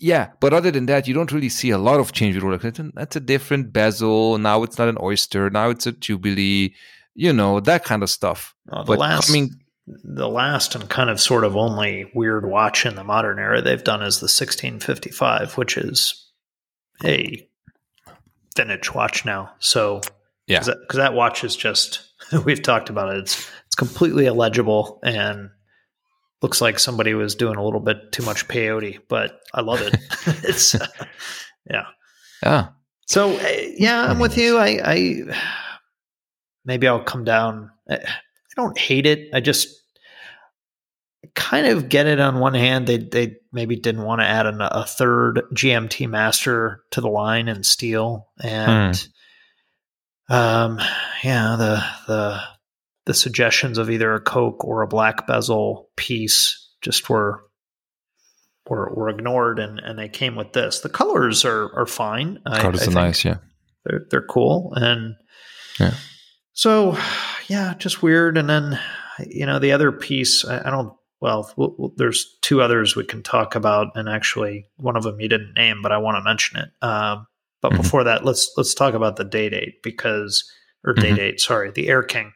Yeah, but other than that, you don't really see a lot of change with Rolex. That's a different bezel. Now it's not an Oyster. Now it's a Jubilee. You know, that kind of stuff. Well, the but last, I mean, the last and kind of sort of only weird watch in the modern era they've done is the sixteen fifty-five, which is a vintage watch now. So yeah, because that, that watch is just we've talked about it. It's it's completely illegible and. Looks like somebody was doing a little bit too much peyote, but I love it. it's uh, yeah, yeah. So uh, yeah, I'm with you. I, I maybe I'll come down. I, I don't hate it. I just kind of get it. On one hand, they they maybe didn't want to add an, a third G M T Master to the line in steel, and hmm. um, yeah, the the. The suggestions of either a Coke or a black bezel piece just were were, were ignored, and, and they came with this. The colors are are fine. I, colors I are think nice, yeah. They're they're cool, and yeah. So yeah, just weird. And then you know the other piece, I, I don't. Well, well, there's two others we can talk about, and actually one of them you didn't name, but I want to mention it. Um, but mm-hmm. before that, let's let's talk about the Day-Date because or mm-hmm. Day-Date, sorry, the Air King.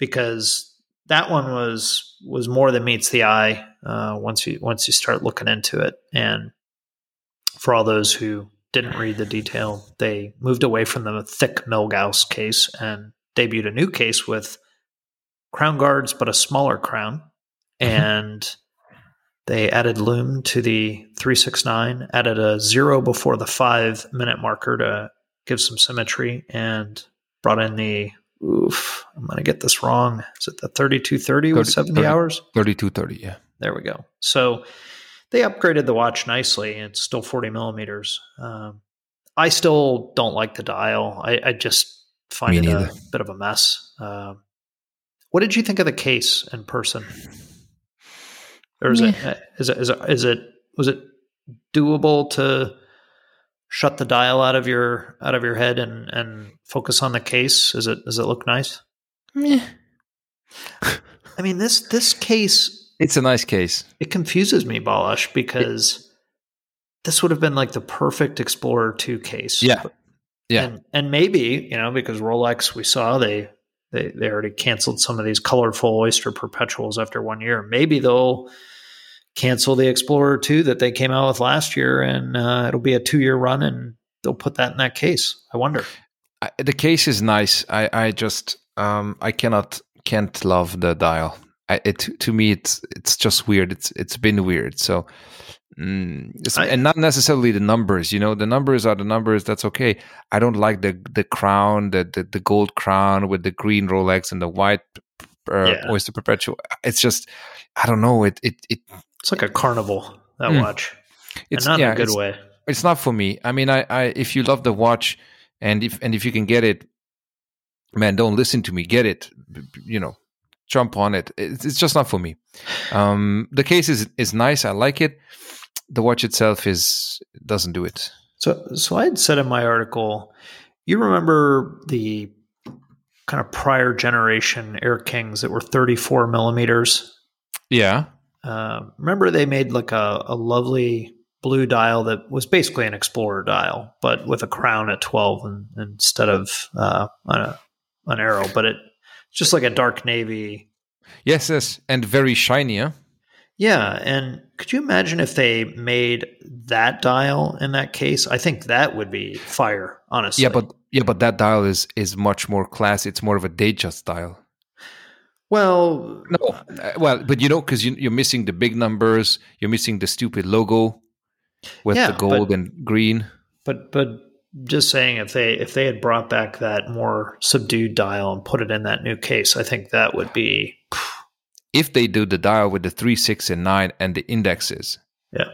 Because that one was was more than meets the eye uh, once you once you start looking into it. And for all those who didn't read the detail, they moved away from the thick Milgauss case and debuted a new case with crown guards, but a smaller crown. And they added lume to the three sixty-nine, added a zero before the five minute marker to give some symmetry, and brought in the. Oof, I'm going to get this wrong. Is it the thirty-two thirty with seventy hours? thirty-two thirty, yeah. There we go. So they upgraded the watch nicely. It's still forty millimeters. Um, I still don't like the dial. I, I just find Me it neither. a bit of a mess. Uh, what did you think of the case in person? Or is, yeah. it, is it, is it, is it, was it doable to shut the dial out of your out of your head and, and focus on the case? Is it does it look nice? Yeah. I mean this this case. It's a nice case. It confuses me, Balazs, because it, this would have been like the perfect Explorer two case. Yeah, yeah. And, and maybe you know because Rolex, we saw they they they already canceled some of these colorful Oyster perpetuals after one year. Maybe they'll. Cancel the Explorer two that they came out with last year, and uh, it'll be a two-year run, and they'll put that in that case. I wonder. I, the case is nice. I, I just um, I cannot can't love the dial. I, it to me it's it's just weird. It's it's been weird. So mm, it's, I, and not necessarily the numbers. You know, the numbers are the numbers. That's okay. I don't like the the crown, the the, the gold crown with the green Rolex and the white uh, yeah. Oyster Perpetual. It's just I don't know. It it it. It's like a carnival, that mm. watch. It's and not yeah, in a good way. It's not for me. I mean, I, I if you love the watch, and if and if you can get it, man, don't listen to me. Get it, you know, jump on it. It's, it's just not for me. Um, the case is is nice. I like it. The watch itself is doesn't do it. So, so I had said in my article, you remember the kind of prior generation Air Kings that were thirty-four millimeters? Yeah. Uh, remember they made like a, a lovely blue dial that was basically an Explorer dial, but with a crown at twelve and, instead of uh, an, an arrow. But it's just like a dark navy. Yes, yes, and very shiny, huh? Yeah, and could you imagine if they made that dial in that case? I think that would be fire, honestly. Yeah, but yeah, but that dial is is much more classy. It's more of a Datejust dial. Well, no, uh, well, but you know, because you, you're missing the big numbers, you're missing the stupid logo with yeah, the gold but, and green. But but just saying, if they if they had brought back that more subdued dial and put it in that new case, I think that would be. If they do the dial with the three, six, and nine and the indexes, yeah,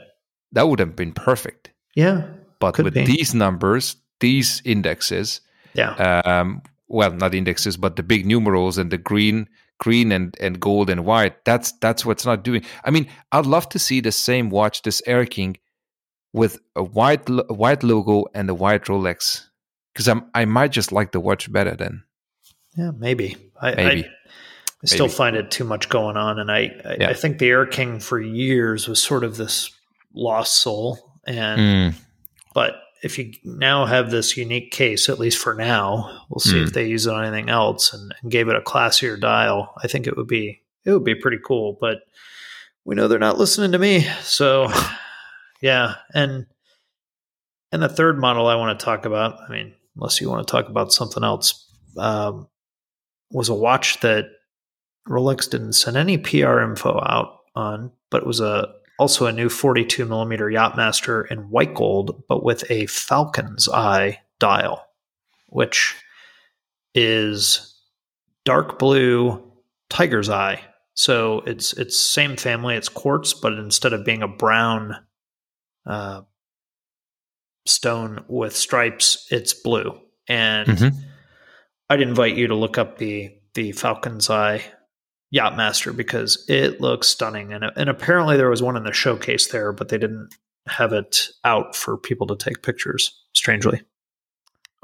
that would have been perfect. Yeah, but with be. these numbers, these indexes, yeah, um, well, not indexes, but the big numerals and the green, green and, and gold and white. That's that's what's not doing. I mean, I'd love to see the same watch, this Air King, with a white lo- white logo and a white Rolex, because I'm I might just like the watch better then. Yeah, maybe. I, maybe. I, I still Maybe. find it too much going on, and I, I, yeah. I think the Air King for years was sort of this lost soul. And mm. But if you now have this unique case, at least for now, we'll see mm. if they use it on anything else, and, and gave it a classier dial. I think it would be it would be pretty cool. But we know they're not listening to me, so yeah. And and the third model I want to talk about, I mean, unless you want to talk about something else, um, was a watch that Rolex didn't send any P R info out on, but it was a also a new forty-two millimeter Yachtmaster in white gold, but with a Falcon's Eye dial, which is dark blue tiger's eye. So it's it's same family, it's quartz, but instead of being a brown uh, stone with stripes, it's blue. And mm-hmm. I'd invite you to look up the the Falcon's Eye Yachtmaster because it looks stunning, and and apparently there was one in the showcase there, but they didn't have it out for people to take pictures. Strangely,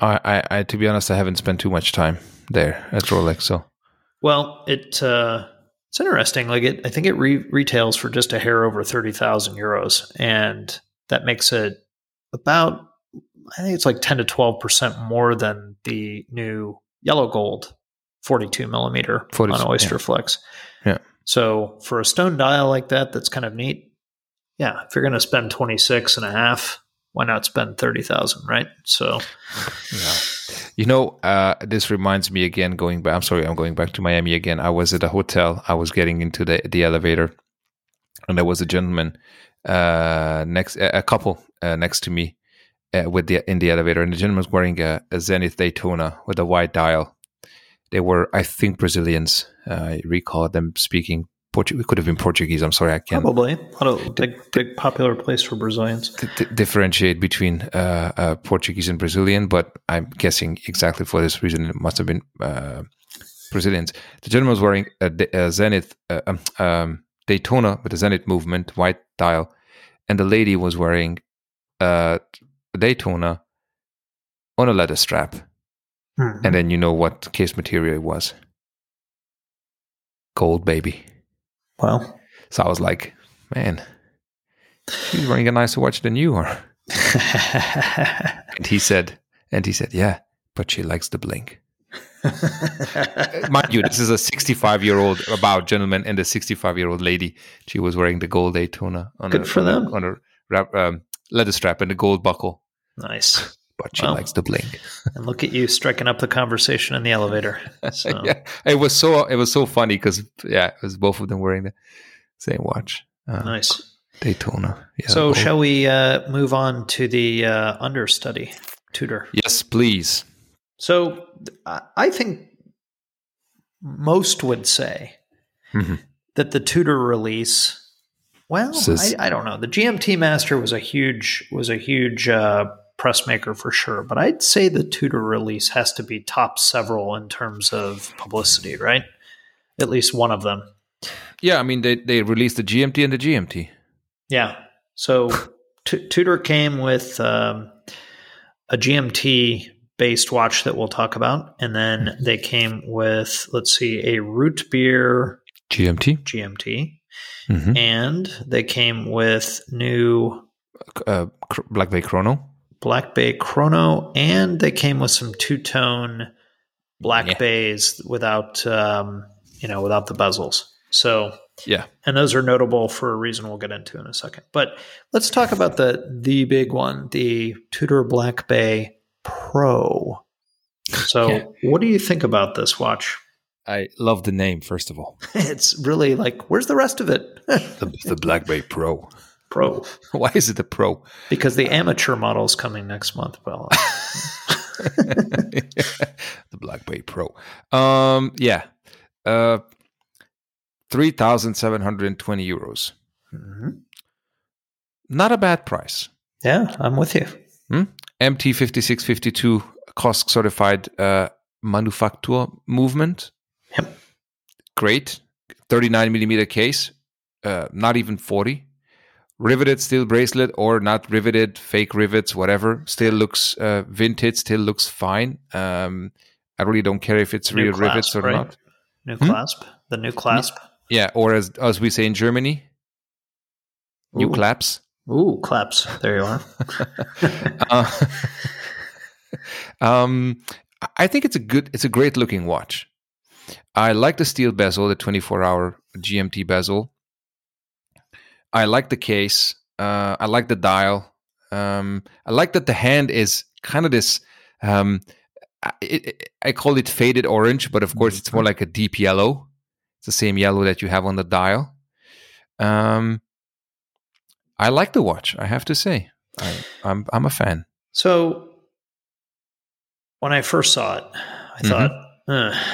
I, I, I to be honest, I haven't spent too much time there at Rolex. So, well, it uh, it's interesting. Like it, I think it re- retails for just a hair over thirty thousand euros, and that makes it about I think it's like ten to twelve percent more than the new yellow gold forty-two millimeter forty-two, on Oyster yeah. Flex. Yeah. So for a stone dial like that, that's kind of neat. Yeah. If you're going to spend twenty-six and a half, why not spend thirty thousand, right? So, yeah. You know, uh, this reminds me again, going back, I'm sorry, I'm going back to Miami again. I was at a hotel. I was getting into the, the elevator, and there was a gentleman, uh, next, a couple uh, next to me uh, with the, in the elevator. And the gentleman was wearing a, a Zenith Daytona with a white dial. They were, I think, Brazilians. Uh, I recall them speaking Portuguese. It could have been Portuguese. I'm sorry, I can't. Probably. A lot of big, big popular place for Brazilians. Th- th- differentiate between uh, uh, Portuguese and Brazilian, but I'm guessing exactly for this reason it must have been uh, Brazilians. The gentleman was wearing a, a Zenith, uh, um, um, Daytona with a Zenith movement, white dial, and the lady was wearing a Daytona on a leather strap. And then you know what case material it was. Gold, baby. Wow. So I was like, man, he's wearing a nicer watch than you are. and he said, and he said, yeah, but she likes the blink. Mind you, this is a sixty-five-year-old about gentleman and a sixty-five-year-old lady. She was wearing the gold Daytona on Good a, for on them. A, on a wrap, um, leather strap and a gold buckle. Nice. But she well, likes to blink. And look at you striking up the conversation in the elevator. So. yeah, it was so it was so funny because yeah, it was both of them wearing the same watch. Uh, nice Daytona. Yeah, so both. Shall we uh, move on to the uh, understudy Tudor? Yes, please. So I think most would say mm-hmm. that the Tudor release Well, says, I, I don't know. The G M T Master was a huge was a huge uh, press maker for sure, but I'd say the Tudor release has to be top several in terms of publicity, right? At least one of them. Yeah, I mean, they, they released the G M T and the G M T. Yeah. So t- Tudor came with um, a G M T-based watch that we'll talk about. And then they came with, let's see, a root beer. G M T. G M T. Mm-hmm. And they came with new. Uh, Black Bay Chrono. Black Bay Chrono. And they came with some two-tone Black yeah. Bays without, um, you know, without the bezels. So yeah, and those are notable for a reason we'll get into in a second. But let's talk about the the big one, the Tudor Black Bay Pro. So yeah. What do you think about this watch? I love the name, first of all. It's really like, where's the rest of it? the, the Black Bay Pro. Pro. Why is it a Pro? Because the amateur model is coming next month, Bella. The Black Bay Pro. Um, yeah. Uh, three thousand seven hundred twenty euros. Mm-hmm. Not a bad price. Yeah, I'm with you. Hmm? M T fifty-six fifty-two C O S C certified uh, manufacture movement. Yep. Great. thirty-nine millimeter case, uh, not even forty. Riveted steel bracelet or not riveted, fake rivets, whatever. Still looks uh, vintage, still looks fine. Um, I really don't care if it's new real clasp, rivets or right? not. New hmm? clasp. The new clasp. New- Yeah, or as as we say in Germany, new Ooh. claps. Ooh, claps. There you are. uh, um, I think it's a good, it's a great looking watch. I like the steel bezel, the twenty-four hour G M T bezel. I like the case. Uh, I like the dial. Um, I like that the hand is kind of this, um, I, it, I call it faded orange, but of course it's more like a deep yellow. It's the same yellow that you have on the dial. Um, I like the watch, I have to say. I, I'm I'm a fan. So when I first saw it, I mm-hmm. thought, uh,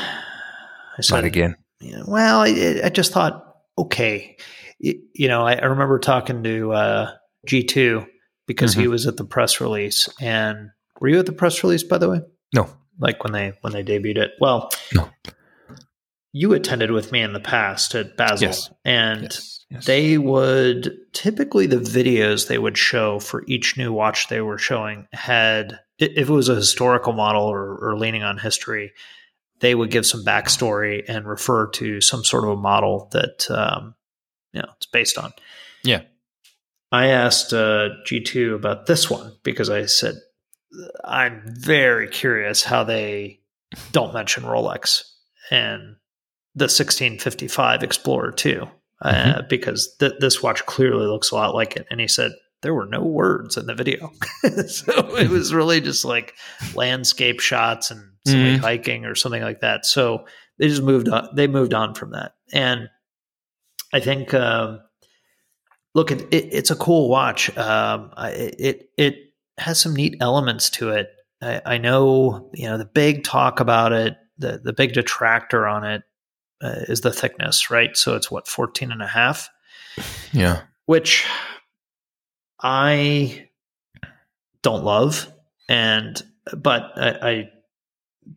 I said, not again. You know, well, I, I just thought, okay. It, you know, I, I remember talking to uh, G two because mm-hmm. he was at the press release. And were you at the press release, by the way? No. Like when they when they debuted it. Well, no. You attended with me in the past at Basel, yes. and yes. Yes. They would typically the videos they would show for each new watch they were showing had, if it was a historical model or, or leaning on history, they would give some backstory and refer to some sort of a model that um, you know it's based on. Yeah, I asked uh, G two about this one because I said I'm very curious how they don't mention Rolex and the sixteen fifty-five Explorer too, uh, mm-hmm. because th- this watch clearly looks a lot like it. And he said there were no words in the video. So it was really just like landscape shots and somebody mm. hiking or something like that. So they just moved on. They moved on from that. And I think, um, look, it, it, it's a cool watch. Um, it, it has some neat elements to it. I, I know, you know, the big talk about it, the, the big detractor on it, Uh, is the thickness, right? So it's what, fourteen and a half? Yeah. Which I don't love. And, but I, I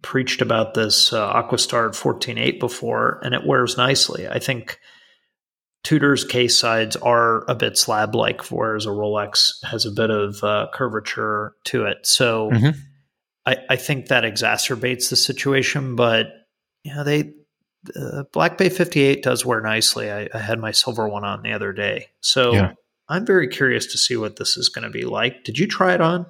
preached about this uh, Aquastar fourteen eight before, and it wears nicely. I think Tudor's case sides are a bit slab like, whereas a Rolex has a bit of uh, curvature to it. So mm-hmm. I, I think that exacerbates the situation, but you know, they, Uh, Black Bay fifty-eight does wear nicely. I, I had my silver one on the other day. So yeah. I'm very curious to see what this is going to be like. Did you try it on?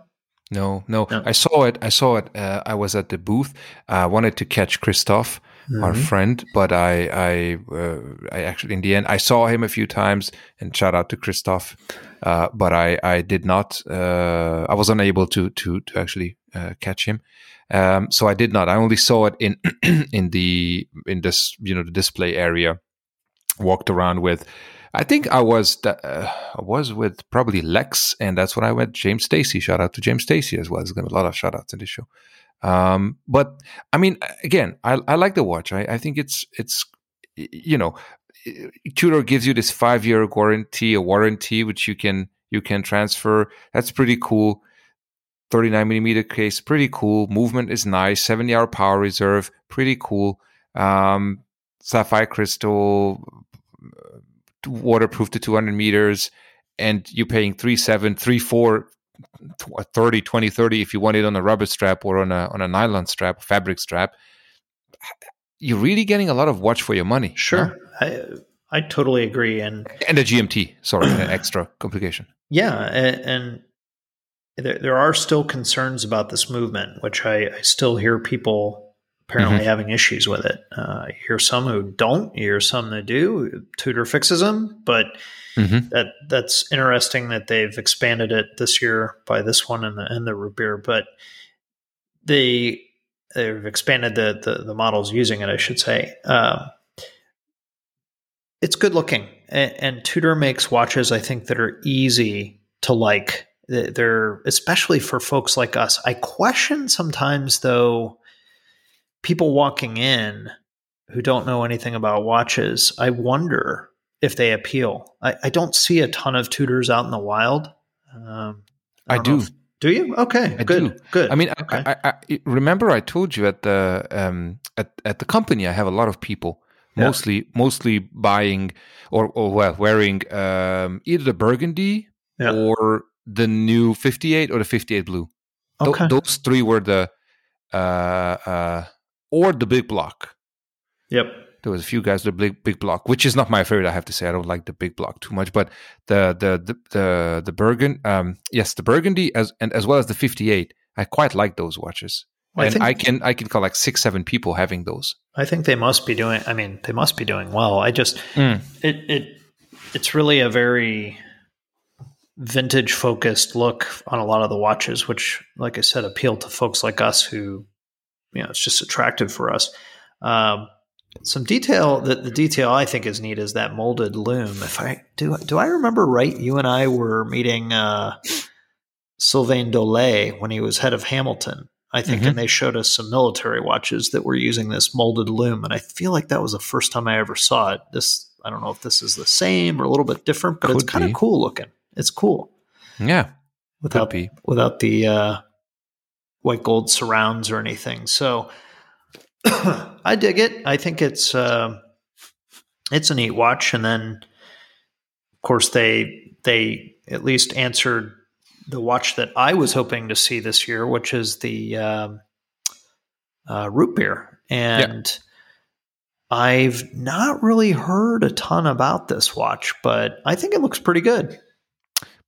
No, no. no. I saw it. I saw it. Uh, I was at the booth. I wanted to catch Christoph, mm-hmm. our friend, but I I, uh, I actually, in the end, I saw him a few times, and shout out to Christoph. Uh, but I, I did not, uh, I was unable to, to, to actually uh, catch him. Um, so I did not. I only saw it in in the in this you know the display area. Walked around with. I think I was th- uh, I was with probably Lex, and that's when I went. James Stacey. Shout out to James Stacey as well. There's going to be a lot of shout outs in this show. Um, but I mean, again, I, I like the watch. I, I think it's it's you know Tudor gives you this five-year warranty, a warranty which you can you can transfer. That's pretty cool. thirty-nine millimeter case, pretty cool. Movement is nice. seventy hour power reserve, pretty cool. Um, sapphire crystal, waterproof to two hundred meters, and you're paying three seven, three four, thirty, twenty, thirty if you want it on a rubber strap or on a on a nylon strap, fabric strap. You're really getting a lot of watch for your money. Sure. Huh? I I totally agree. And and a G M T, sorry, an extra complication. Yeah. And, and there, there are still concerns about this movement, which I, I still hear people apparently mm-hmm. having issues with it. Uh, I hear some who don't, you hear some that do. Tudor fixes them, but mm-hmm. that that's interesting that they've expanded it this year by this one and the, and the root beer. But they... They've expanded the, the the models using it, I should say. Um, it's good looking, and, and Tudor makes watches, I think, that are easy to like. They're especially for folks like us. I question sometimes, though, people walking in who don't know anything about watches. I wonder if they appeal. I, I don't see a ton of Tudors out in the wild. Um, I, I do. Do you? Okay, I good, do. good. I mean, okay. I, I, I, remember I told you at the um, at at the company, I have a lot of people, yeah. mostly mostly buying or, or well wearing um, either the burgundy yeah. or the new fifty-eight or the fifty-eight blue. Okay. Th- those three were the uh, uh, or the big block. Yep. There was a few guys with the big big block, which is not my favorite. I have to say, I don't like the big block too much. But the the the the, the Burgundy, um, yes, the Burgundy as and as well as the fifty-eight, I quite like those watches. Well, and I, I can I can call like six seven people having those. I think they must be doing. I mean, they must be doing well. I just mm. it it it's really a very vintage focused look on a lot of the watches, which, like I said, appeal to folks like us who, you know, it's just attractive for us. Um, Some detail that the detail I think is neat is that molded loom. If I do, do I remember right? You and I were meeting uh, Sylvain Dolet when he was head of Hamilton, I think, mm-hmm. and they showed us some military watches that were using this molded loom. And I feel like that was the first time I ever saw it. This, I don't know if this is the same or a little bit different, but Could it's kind of cool looking. It's cool, yeah, without without the uh, white gold surrounds or anything. So. I dig it. I think it's uh, it's a neat watch. And then, of course, they they at least answered the watch that I was hoping to see this year, which is the uh, uh, root beer. And yeah. I've not really heard a ton about this watch, but I think it looks pretty good.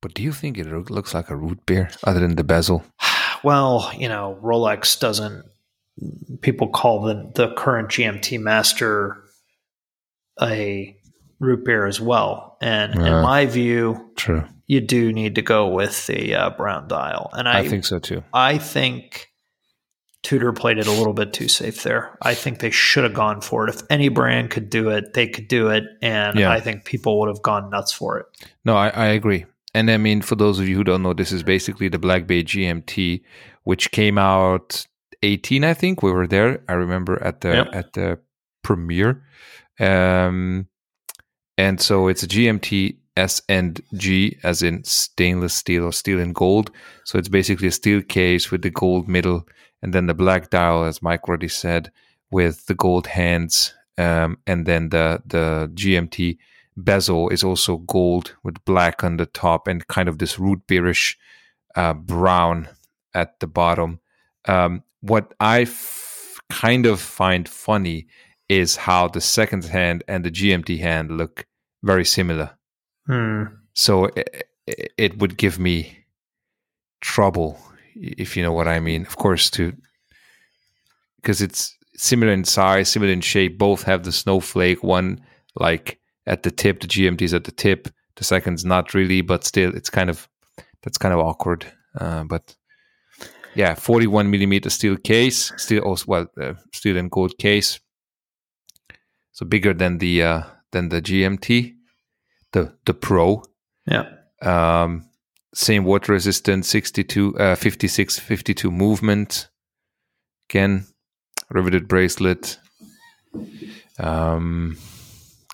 But do you think it looks like a root beer other than the bezel? Well, you know, Rolex doesn't. People call the the current G M T Master a root beer as well, and uh, in my view, true, you do need to go with the uh, brown dial, and I, I think so too. I think Tudor played it a little bit too safe there. I think they should have gone for it. If any brand could do it, they could do it, and yeah. I think people would have gone nuts for it. No, I, I agree. And I mean, for those of you who don't know, this is basically the Black Bay G M T, which came out. eighteen, I think we were there. I remember at the yep. at the premiere, um, and so it's a G M T S and G, as in stainless steel or steel and gold. So it's basically a steel case with the gold middle, and then the black dial, as Mike already said, with the gold hands, um, and then the the G M T bezel is also gold with black on the top and kind of this root beerish uh, brown at the bottom. Um, What I f- kind of find funny is how the second hand and the G M T hand look very similar. Hmm. So it, it would give me trouble, if you know what I mean. Of course, to because it's similar in size, similar in shape. Both have the snowflake. One like at the tip, the G M T is at the tip. The second's not really, but still, it's kind of that's kind of awkward. Uh, but. Yeah, forty-one millimeter steel case, steel also well, uh, steel and gold case. So bigger than the uh, than the G M T, the the Pro. Yeah. Um, same water resistance, sixty-two, fifty-six, fifty-two movement. Again, riveted bracelet. Um,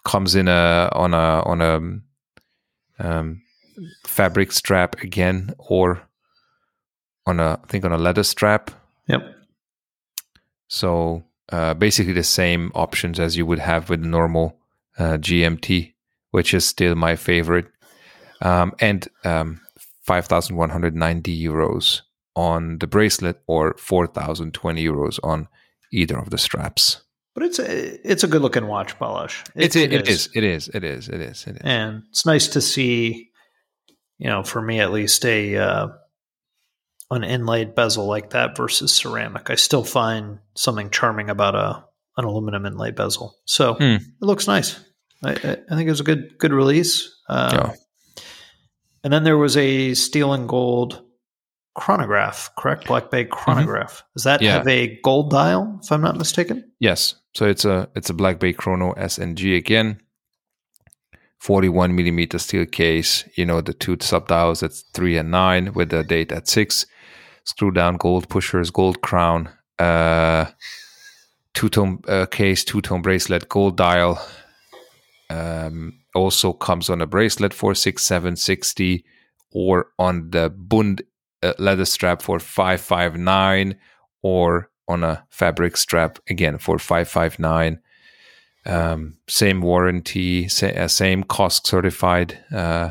comes in a on a on a um, fabric strap again, or on a I think on a leather strap. Yep. So uh, basically the same options as you would have with normal uh, G M T, which is still my favorite, um, and um, five thousand one hundred ninety euros on the bracelet or four thousand twenty euros on either of the straps. But it's a, it's a good looking watch, Balazs. It, it, it, is. Is, it is. It is. It is. It is. And it's nice to see, you know, for me at least, a uh, an inlaid bezel like that versus ceramic. I still find something charming about a an aluminum inlay bezel. So mm. it looks nice. I, I think it was a good good release. Um, yeah. And then there was a steel and gold chronograph, correct? Black Bay chronograph. Mm-hmm. Does that yeah. have a gold dial, if I'm not mistaken? Yes. So it's a it's a Black Bay Chrono S N G again. forty-one millimeter steel case. You know, the two sub dials at three and nine with the date at six. Screw down gold pushers, gold crown, uh, two tone uh, case, two tone bracelet, gold dial. Um, also comes on a bracelet for six seven sixty or on the Bund Uh, leather strap for five five nine or on a fabric strap again for five five nine. Um, same warranty, sa- uh, same C O S C certified uh,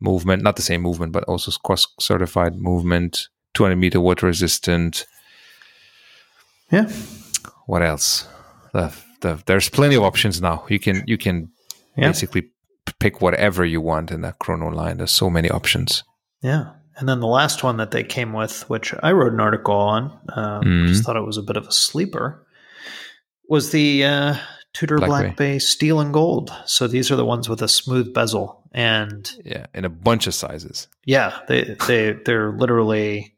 movement, not the same movement, but also C O S C certified movement, two hundred meter water resistant. Yeah. What else? The, the, there's plenty of options now. You can, you can yeah. basically pick whatever you want in that chrono line. There's so many options. Yeah. And then the last one that they came with, which I wrote an article on, um, mm-hmm. just thought it was a bit of a sleeper, was the uh, Tudor Black, Black Bay. Bay Steel and Gold. So these are the ones with a smooth bezel, and yeah, in a bunch of sizes. Yeah, they they they're literally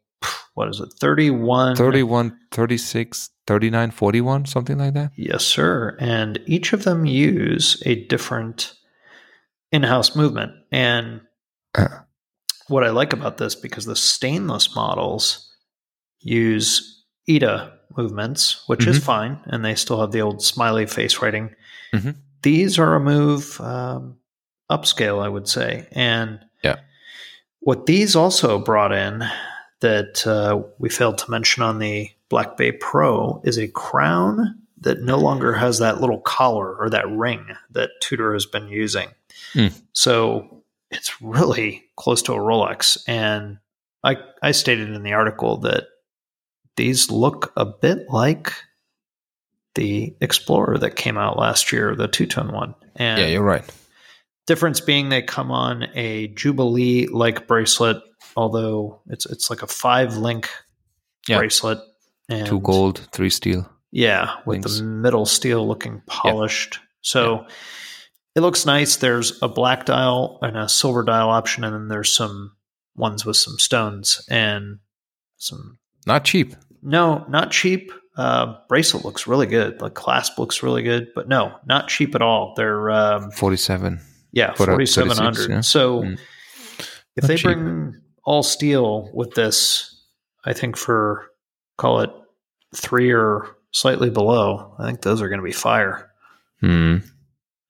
what is it? thirty-one, thirty-one, thirty-six, thirty-nine, forty-one, something like that. Yes, sir. And each of them use a different in-house movement, and. Uh. What I like about this, because the stainless models use I D A movements, which mm-hmm. is fine, and they still have the old smiley face writing. Mm-hmm. These are a move um, upscale, I would say. And yeah. what these also brought in that uh, we failed to mention on the Black Bay Pro is a crown that no longer has that little collar or that ring that Tudor has been using. Mm. So it's really close to a Rolex. And I I stated in the article that these look a bit like the Explorer that came out last year, the two-tone one. And yeah, you're right. Difference being they come on a Jubilee-like bracelet, although it's it's like a five-link yeah. bracelet. And two gold, three steel. Yeah, with links. The middle steel looking polished. Yeah. So... Yeah. It looks nice. There's a black dial and a silver dial option, and then there's some ones with some stones and some... Not cheap. No, not cheap. Uh, bracelet looks really good. The clasp looks really good, but no, not cheap at all. They're... Um, forty-seven. Yeah, forty-seven hundred. Yeah. So mm. if not they cheap. Bring all steel with this, I think for, call it three or slightly below, I think those are going to be fire. Hmm.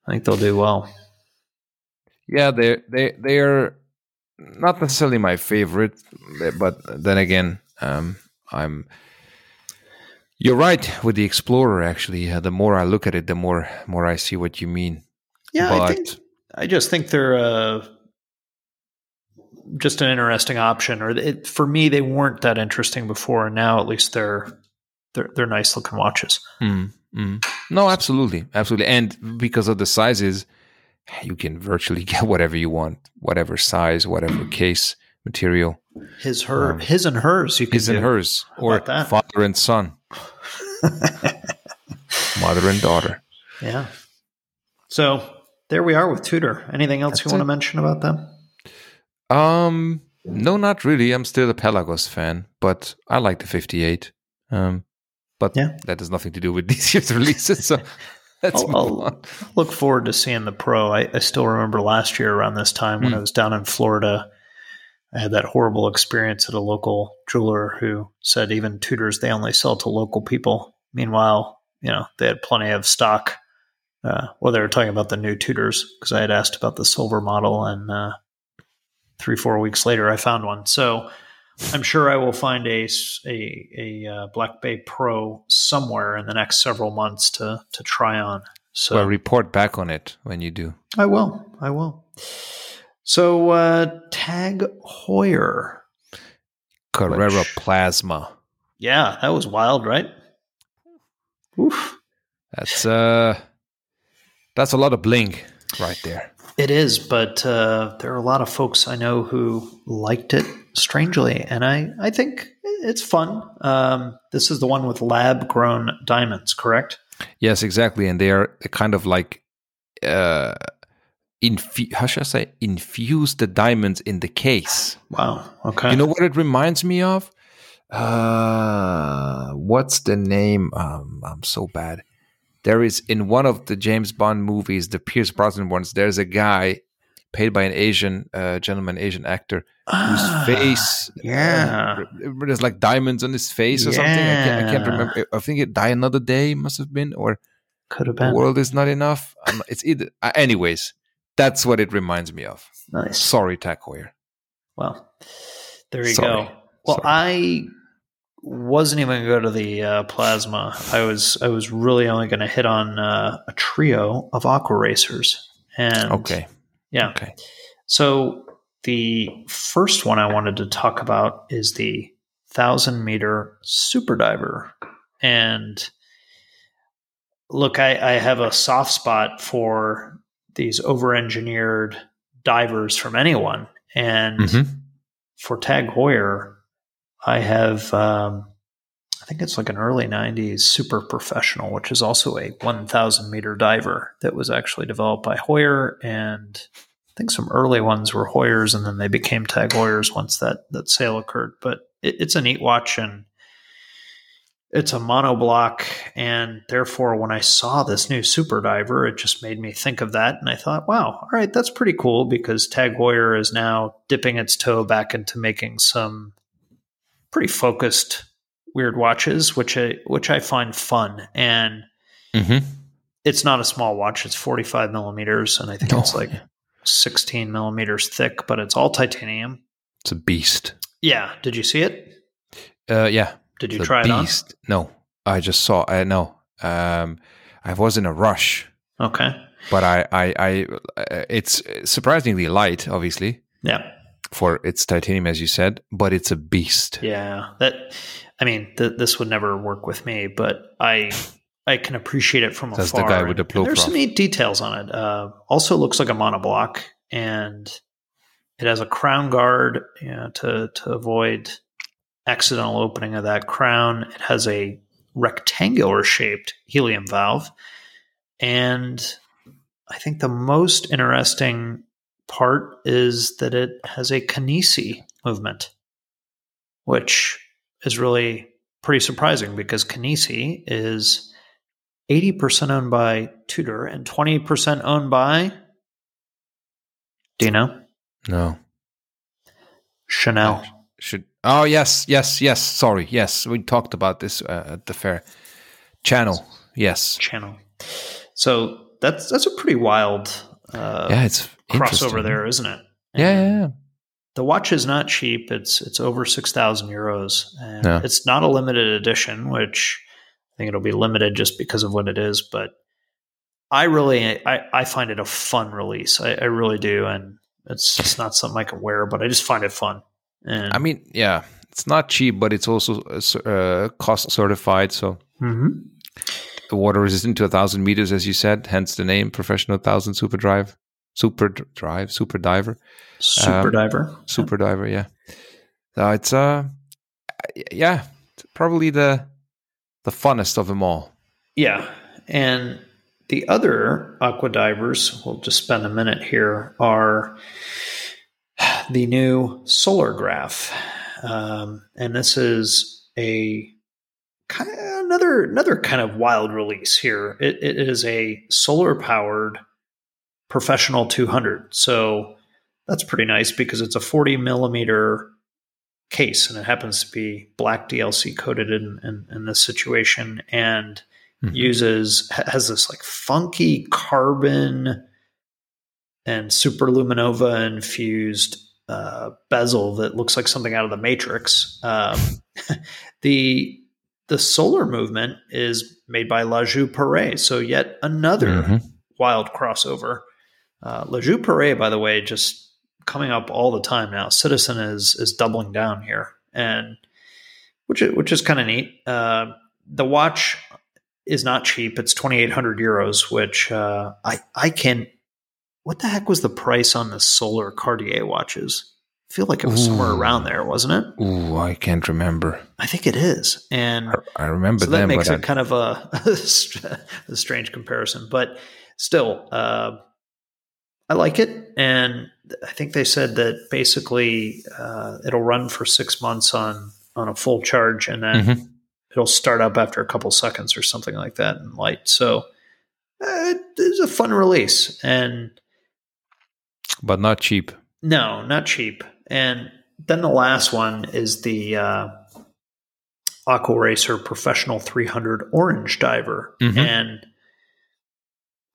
I think they'll do well. Yeah, they they they are not necessarily my favorite, but then again, um, I'm. You're right with the Explorer. Actually, uh, the more I look at it, the more more I see what you mean. Yeah, but I think I just think they're uh, just an interesting option. Or it, for me, they weren't that interesting before, and now at least they're they're they're nice looking watches. Mm. Mm. No, absolutely, absolutely, and because of the sizes, you can virtually get whatever you want, whatever size, whatever case, material. His, her, um, his and hers. You can his do. And hers, or father and son, mother and daughter. Yeah. So there we are with Tudor. Anything else That's you want it. To mention about them? Um, no, not really. I'm still a Pelagos fan, but I like the fifty-eight. Um. But yeah. that has nothing to do with this year's releases, so let's I'll, move on. I'll look forward to seeing the Pro. I, I still remember last year around this time when mm. I was down in Florida, I had that horrible experience at a local jeweler who said even Tudors, they only sell to local people. Meanwhile, you know, they had plenty of stock Uh, well, they were talking about the new tutors because I had asked about the silver model, and uh, three, four weeks later, I found one. So I'm sure I will find a, a, a uh, Black Bay Pro somewhere in the next several months to to try on. So well, report back on it when you do. I will. I will. So uh, Tag Heuer. Carrera which, Plasma. Yeah, that was wild, right? Oof. That's uh, that's a lot of bling right there. It is, but uh, there are a lot of folks I know who liked it strangely, and I, I think it's fun. Um, this is the one with lab-grown diamonds, correct? Yes, exactly, and they are kind of like, uh, infu- how should I say, infuse the diamonds in the case. Wow, okay. You know what it reminds me of? Uh, what's the name? Um, I'm so bad. There is, in one of the James Bond movies, the Pierce Brosnan ones, there's a guy played by an Asian uh, gentleman, Asian actor, ah, whose face, yeah, uh, there's like diamonds on his face or yeah. something. I can't, I can't remember. I think it Die Another Day must have been, or could have been. The World Is Not Enough. I'm, it's either. Uh, anyways, that's what it reminds me of. Nice. Sorry, Tag Heuer. Well, there you Sorry. go. Well, Sorry. I wasn't even going to go to the uh, plasma. I was I was really only going to hit on uh, a trio of Aqua Racers. And okay. Yeah. Okay. So the first one I wanted to talk about is the one thousand meter Super Diver. And look, I, I have a soft spot for these over-engineered divers from anyone. And mm-hmm. for Tag Heuer, I have, um, I think it's like an early nineties Super Professional, which is also a one thousand meter diver that was actually developed by Heuer. And I think some early ones were Heuer's, and then they became Tag Heuer's once that, that sale occurred. But it, it's a neat watch, and it's a monoblock. And therefore, when I saw this new Super Diver, it just made me think of that. And I thought, wow, all right, that's pretty cool, because Tag Heuer is now dipping its toe back into making some pretty focused weird watches, which I, which I find fun. And mm-hmm. it's not a small watch. It's forty-five millimeters. And I think oh, it's like yeah. sixteen millimeters thick, but it's all titanium. It's a beast. Yeah. Did you see it? Uh, yeah. Did you the try beast. it on? No, I just saw, I know. Um, I was in a rush. Okay. But I, I, I, it's surprisingly light, obviously. Yeah. For its titanium, as you said, but it's a beast. Yeah, that. I mean, th- this would never work with me, but I, I can appreciate it from That's afar. That's the guy with the blow. There's some neat details on it. Uh, also, looks like a monoblock, and it has a crown guard, you know, to to avoid accidental opening of that crown. It has a rectangular shaped helium valve, and I think the most interesting part is that it has a Kinesi movement, which is really pretty surprising, because Kinesi is eighty percent owned by Tudor and twenty percent owned by, do you know? No. Chanel. Oh, should oh yes yes yes sorry yes we talked about this uh, at the fair. Channel yes Channel. So that's that's a pretty wild uh, yeah it's. crossover there, isn't it? Yeah, yeah, yeah. The watch is not cheap. It's it's over six thousand euros. And no. It's not a limited edition, which I think it'll be limited just because of what it is. But I really, I, I find it a fun release. I, I really do, and it's it's not something I can wear, but I just find it fun. And I mean, yeah, it's not cheap, but it's also uh, cost certified. So mm-hmm. the water resistant to a thousand meters, as you said, hence the name Professional Thousand Super Drive. Super drive, super diver, super um, diver, super yeah. diver. Yeah, uh, it's uh, yeah, it's probably the the funnest of them all. Yeah, and the other Aqua Divers, we'll just spend a minute here, are the new Solar Graph, um, and this is a kind of another another kind of wild release here. It, it is a solar powered Professional two hundred. So that's pretty nice, because it's a forty millimeter case, and it happens to be black D L C coated in, in, in this situation. And mm-hmm. uses has this like funky carbon and superluminova infused uh, bezel that looks like something out of the Matrix. Um, the the solar movement is made by Lajoux-Perret, so yet another mm-hmm. wild crossover. Uh, Lajoux-Perret, by the way, just coming up all the time now. Citizen is is doubling down here, and which is, which is kind of neat. Uh, the watch is not cheap; it's twenty-eight hundred euros. Which uh, I I can. What the heck was the price on the Solar Cartier watches? I feel like it was Ooh. somewhere around there, wasn't it? Ooh, I can't remember. I think it is, and I, I remember so that them, makes it I... kind of a, a strange comparison, but still. Uh, I like it, and I think they said that basically uh, it'll run for six months on, on a full charge, and then mm-hmm. it'll start up after a couple seconds or something like that in light. So uh, it's a fun release, and but not cheap. No, not cheap. And then the last one is the uh, Aquaracer Professional three hundred Orange Diver, mm-hmm. and.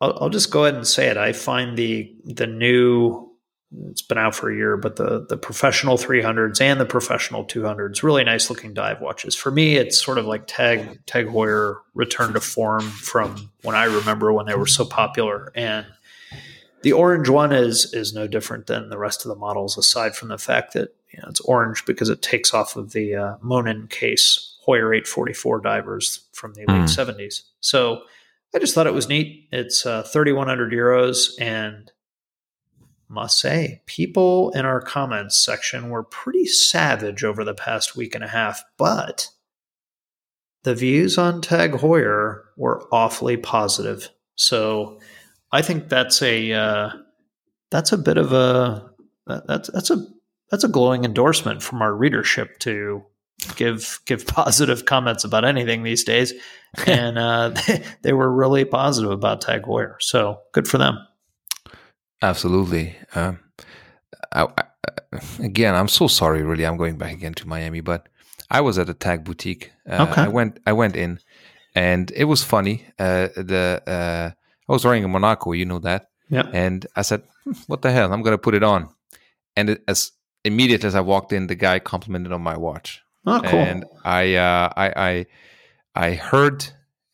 I'll, I'll just go ahead and say it. I find the the new, it's been out for a year, but the the Professional three hundreds and the Professional two hundreds, really nice looking dive watches. For me, it's sort of like Tag Tag Heuer return to form from when I remember when they were so popular. And the orange one is is no different than the rest of the models, aside from the fact that you know, it's orange because it takes off of the uh, Monin case Heuer eight forty-four divers from the late mm. seventies. So I just thought it was neat. It's uh, thirty-one hundred euros, and must say, people in our comments section were pretty savage over the past week and a half, but the views on Tag Heuer were awfully positive. So I think that's a uh, that's a bit of a that's that's a that's a glowing endorsement from our readership to. give give positive comments about anything these days, and uh they, they were really positive about Tag Heuer, so good for them. Absolutely. um I, I, again I'm so sorry, really, I'm going back again to Miami, but I was at a Tag boutique. uh, okay. I went I went in, and it was funny. uh the uh I was wearing a Monaco, you know that. Yeah. And I said, what the hell, I'm gonna put it on, and it, as immediate as I walked in, the guy complimented on my watch. Oh, cool. And I, uh, I, I, I heard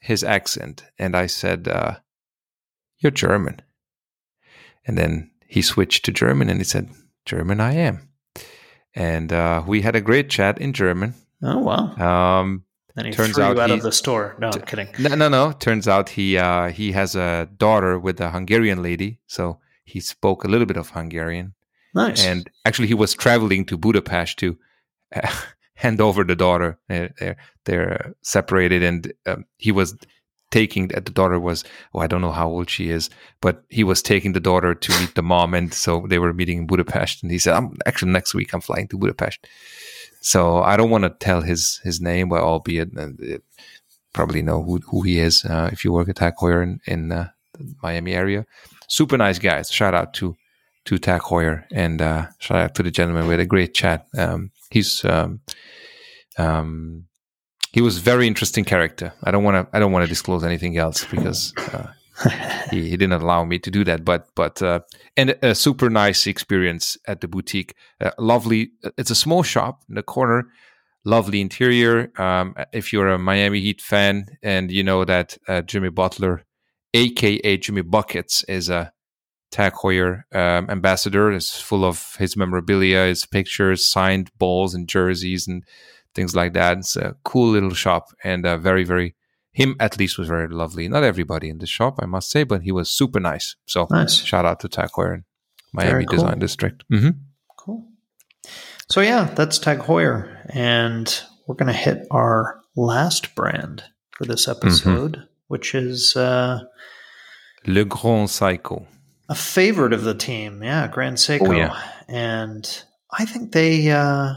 his accent, and I said, uh, "You're German." And then he switched to German, and he said, "German, I am." And uh, we had a great chat in German. Oh wow! Um, then he turns threw out you out he, of the store. No, t- I'm kidding. No, no, no. Turns out he uh, he has a daughter with a Hungarian lady, so he spoke a little bit of Hungarian. Nice. And actually, he was traveling to Budapest to. Uh, hand over the daughter. They're, they're separated, and um, he was taking the daughter was oh I don't know how old she is, but he was taking the daughter to meet the mom, and so they were meeting in Budapest, and he said, I'm actually next week I'm flying to Budapest, so I don't want to tell his his name, but albeit uh, probably know who, who he is uh, if you work at Tag Heuer in, in uh, the Miami area. Super nice guys, shout out to to Tag Heuer, and uh, shout out to the gentleman. We had a great chat. Um, he's um, um, he was a very interesting character. I don't want to I don't want to disclose anything else because uh, he, he didn't allow me to do that. But but uh, and a super nice experience at the boutique. Uh, lovely. It's a small shop in the corner. Lovely interior. Um, if you're a Miami Heat fan, and you know that uh, Jimmy Butler, aka Jimmy Buckets, is a Tag Heuer um, ambassador, is full of his memorabilia, his pictures, signed balls and jerseys and things like that. It's a cool little shop, and uh, very, very, him at least was very lovely. Not everybody in the shop, I must say, but he was super nice. So nice. Shout out to Tag Heuer in Miami cool. Design District. Mm-hmm. Cool. So yeah, that's Tag Heuer. And we're going to hit our last brand for this episode, mm-hmm. which is... Uh, Le Grand Seiko. A favorite of the team, yeah, Grand Seiko. Oh, yeah. And I think they uh,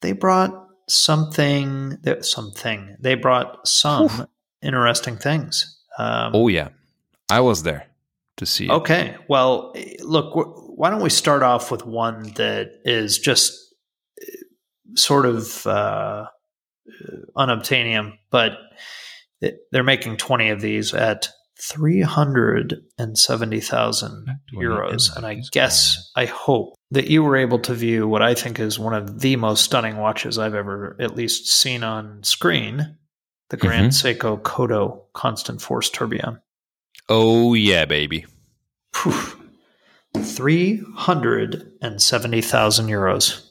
they brought something, something. They brought some Oof. interesting things. Um, oh, yeah. I was there to see okay. it. Okay. Well, look, why don't we start off with one that is just sort of uh, unobtainium, but it, they're making twenty of these at three hundred seventy thousand euros. And I guess, I hope that you were able to view what I think is one of the most stunning watches I've ever at least seen on screen, the Grand mm-hmm. Seiko Kodo Constant Force Tourbillon. Oh, yeah, baby. three hundred seventy thousand euros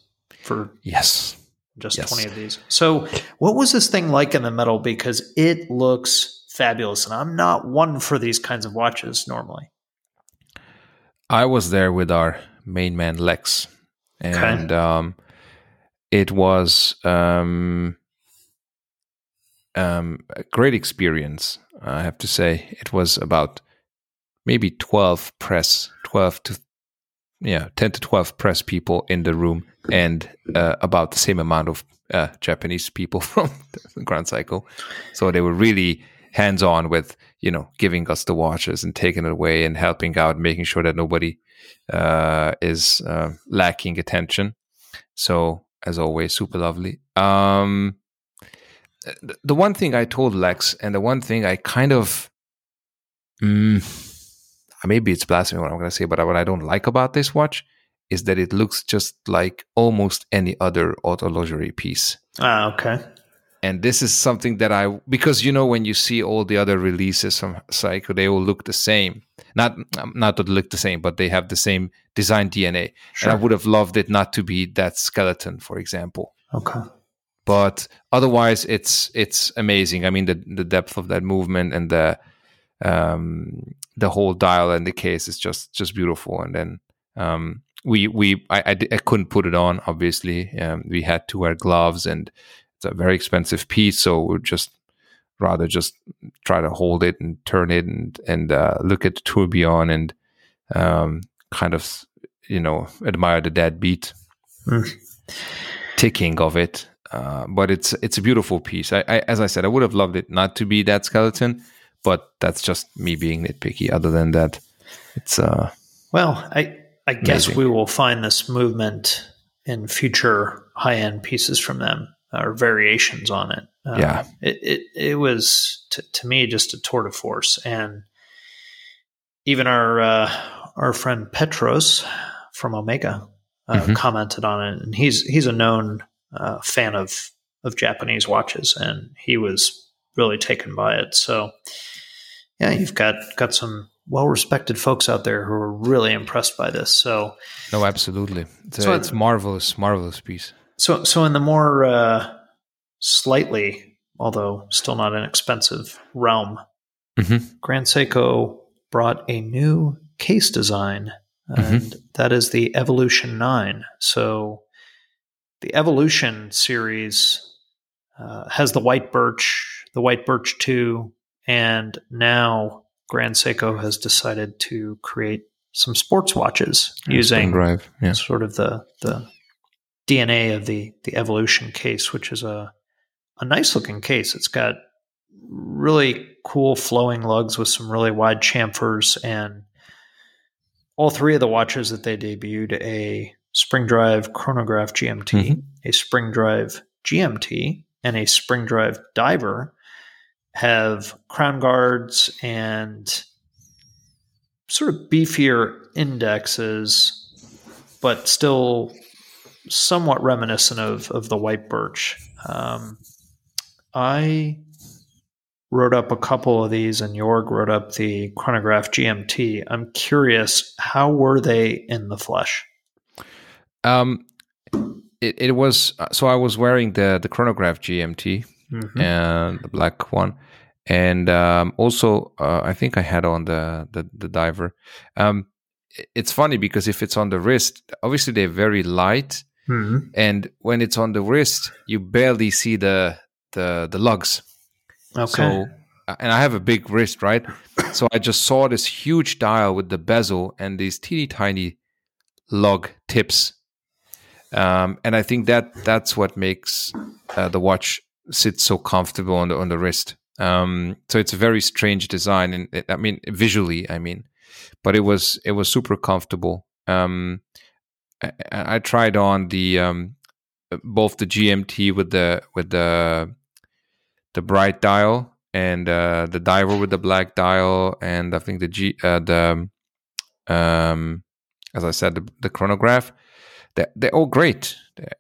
for yes, just yes. twenty of these. So what was this thing like in the metal? Because it looks fabulous, and I'm not one for these kinds of watches normally. I was there with our main man Lex, and okay. um, it was um, um, a great experience, I have to say. It was about maybe twelve press, twelve to yeah, ten to twelve press people in the room, and uh, about the same amount of uh, Japanese people from the Grand Seiko. So they were really hands-on with, you know, giving us the watches and taking it away and helping out, making sure that nobody uh, is uh, lacking attention. So, as always, super lovely. Um, th- the one thing I told Lex, and the one thing I kind of, mm, maybe it's blasphemy what I'm going to say, but what I don't like about this watch is that it looks just like almost any other horlogerie piece. Ah, okay. And this is something that I, because, you know, when you see all the other releases from Seiko, they all look the same. Not not that look the same, but they have the same design D N A. Sure. And I would have loved it not to be that skeleton, for example. Okay. But otherwise, it's it's amazing. I mean, the, the depth of that movement and the um, the whole dial and the case is just just beautiful. And then um, we we I, I, I couldn't put it on. Obviously, um, we had to wear gloves and. It's a very expensive piece, so we'd just rather just try to hold it and turn it and and uh, look at the tourbillon and um, kind of, you know, admire the deadbeat mm. ticking of it. Uh, but it's it's a beautiful piece. I, I, as I said, I would have loved it not to be that skeleton, but that's just me being nitpicky. Other than that, it's uh, well, I I guess amazing. We will find this movement in future high-end pieces from them. Or variations on it. Um, yeah, it it it was t- to me just a tour de force, and even our uh, our friend Petros from Omega uh, mm-hmm. commented on it, and he's he's a known uh, fan of of Japanese watches, and he was really taken by it. So yeah, you've got got some well respected folks out there who are really impressed by this. So no, absolutely, it's, so a, it's marvelous, marvelous piece. So, so in the more uh, slightly, although still not inexpensive, realm, mm-hmm. Grand Seiko brought a new case design, and mm-hmm. that is the Evolution nine. So the Evolution series uh, has the White Birch, the White Birch two, and now Grand Seiko has decided to create some sports watches yeah, using drive. Yeah. sort of the... the D N A of the the Evolution case, which is a a nice looking case. It's got really cool flowing lugs with some really wide chamfers, and all three of the watches that they debuted, a Spring Drive Chronograph G M T, mm-hmm. a Spring Drive G M T, and a Spring Drive Diver, have crown guards and sort of beefier indexes, but still somewhat reminiscent of, of the White Birch. Um, I wrote up a couple of these, and Jorg wrote up the Chronograph G M T. I'm curious, how were they in the flesh? Um, it, it was, so I was wearing the, the Chronograph G M T, mm-hmm. and the black one. And um, also, uh, I think I had on the, the, the Diver. Um, it's funny because if it's on the wrist, obviously they're very light. Mm-hmm. And when it's on the wrist, you barely see the the, the lugs. Okay. So, and I have a big wrist, right? So I just saw this huge dial with the bezel and these teeny tiny lug tips. Um, and I think that that's what makes uh, the watch sit so comfortable on the on the wrist. Um, so it's a very strange design, and it, I mean visually, I mean, but it was it was super comfortable. Um, I, I tried on the um, both the G M T with the with the the bright dial and uh, the diver with the black dial, and I think the G, uh, the um, as I said, the, the chronograph. They're, they're all great. They're,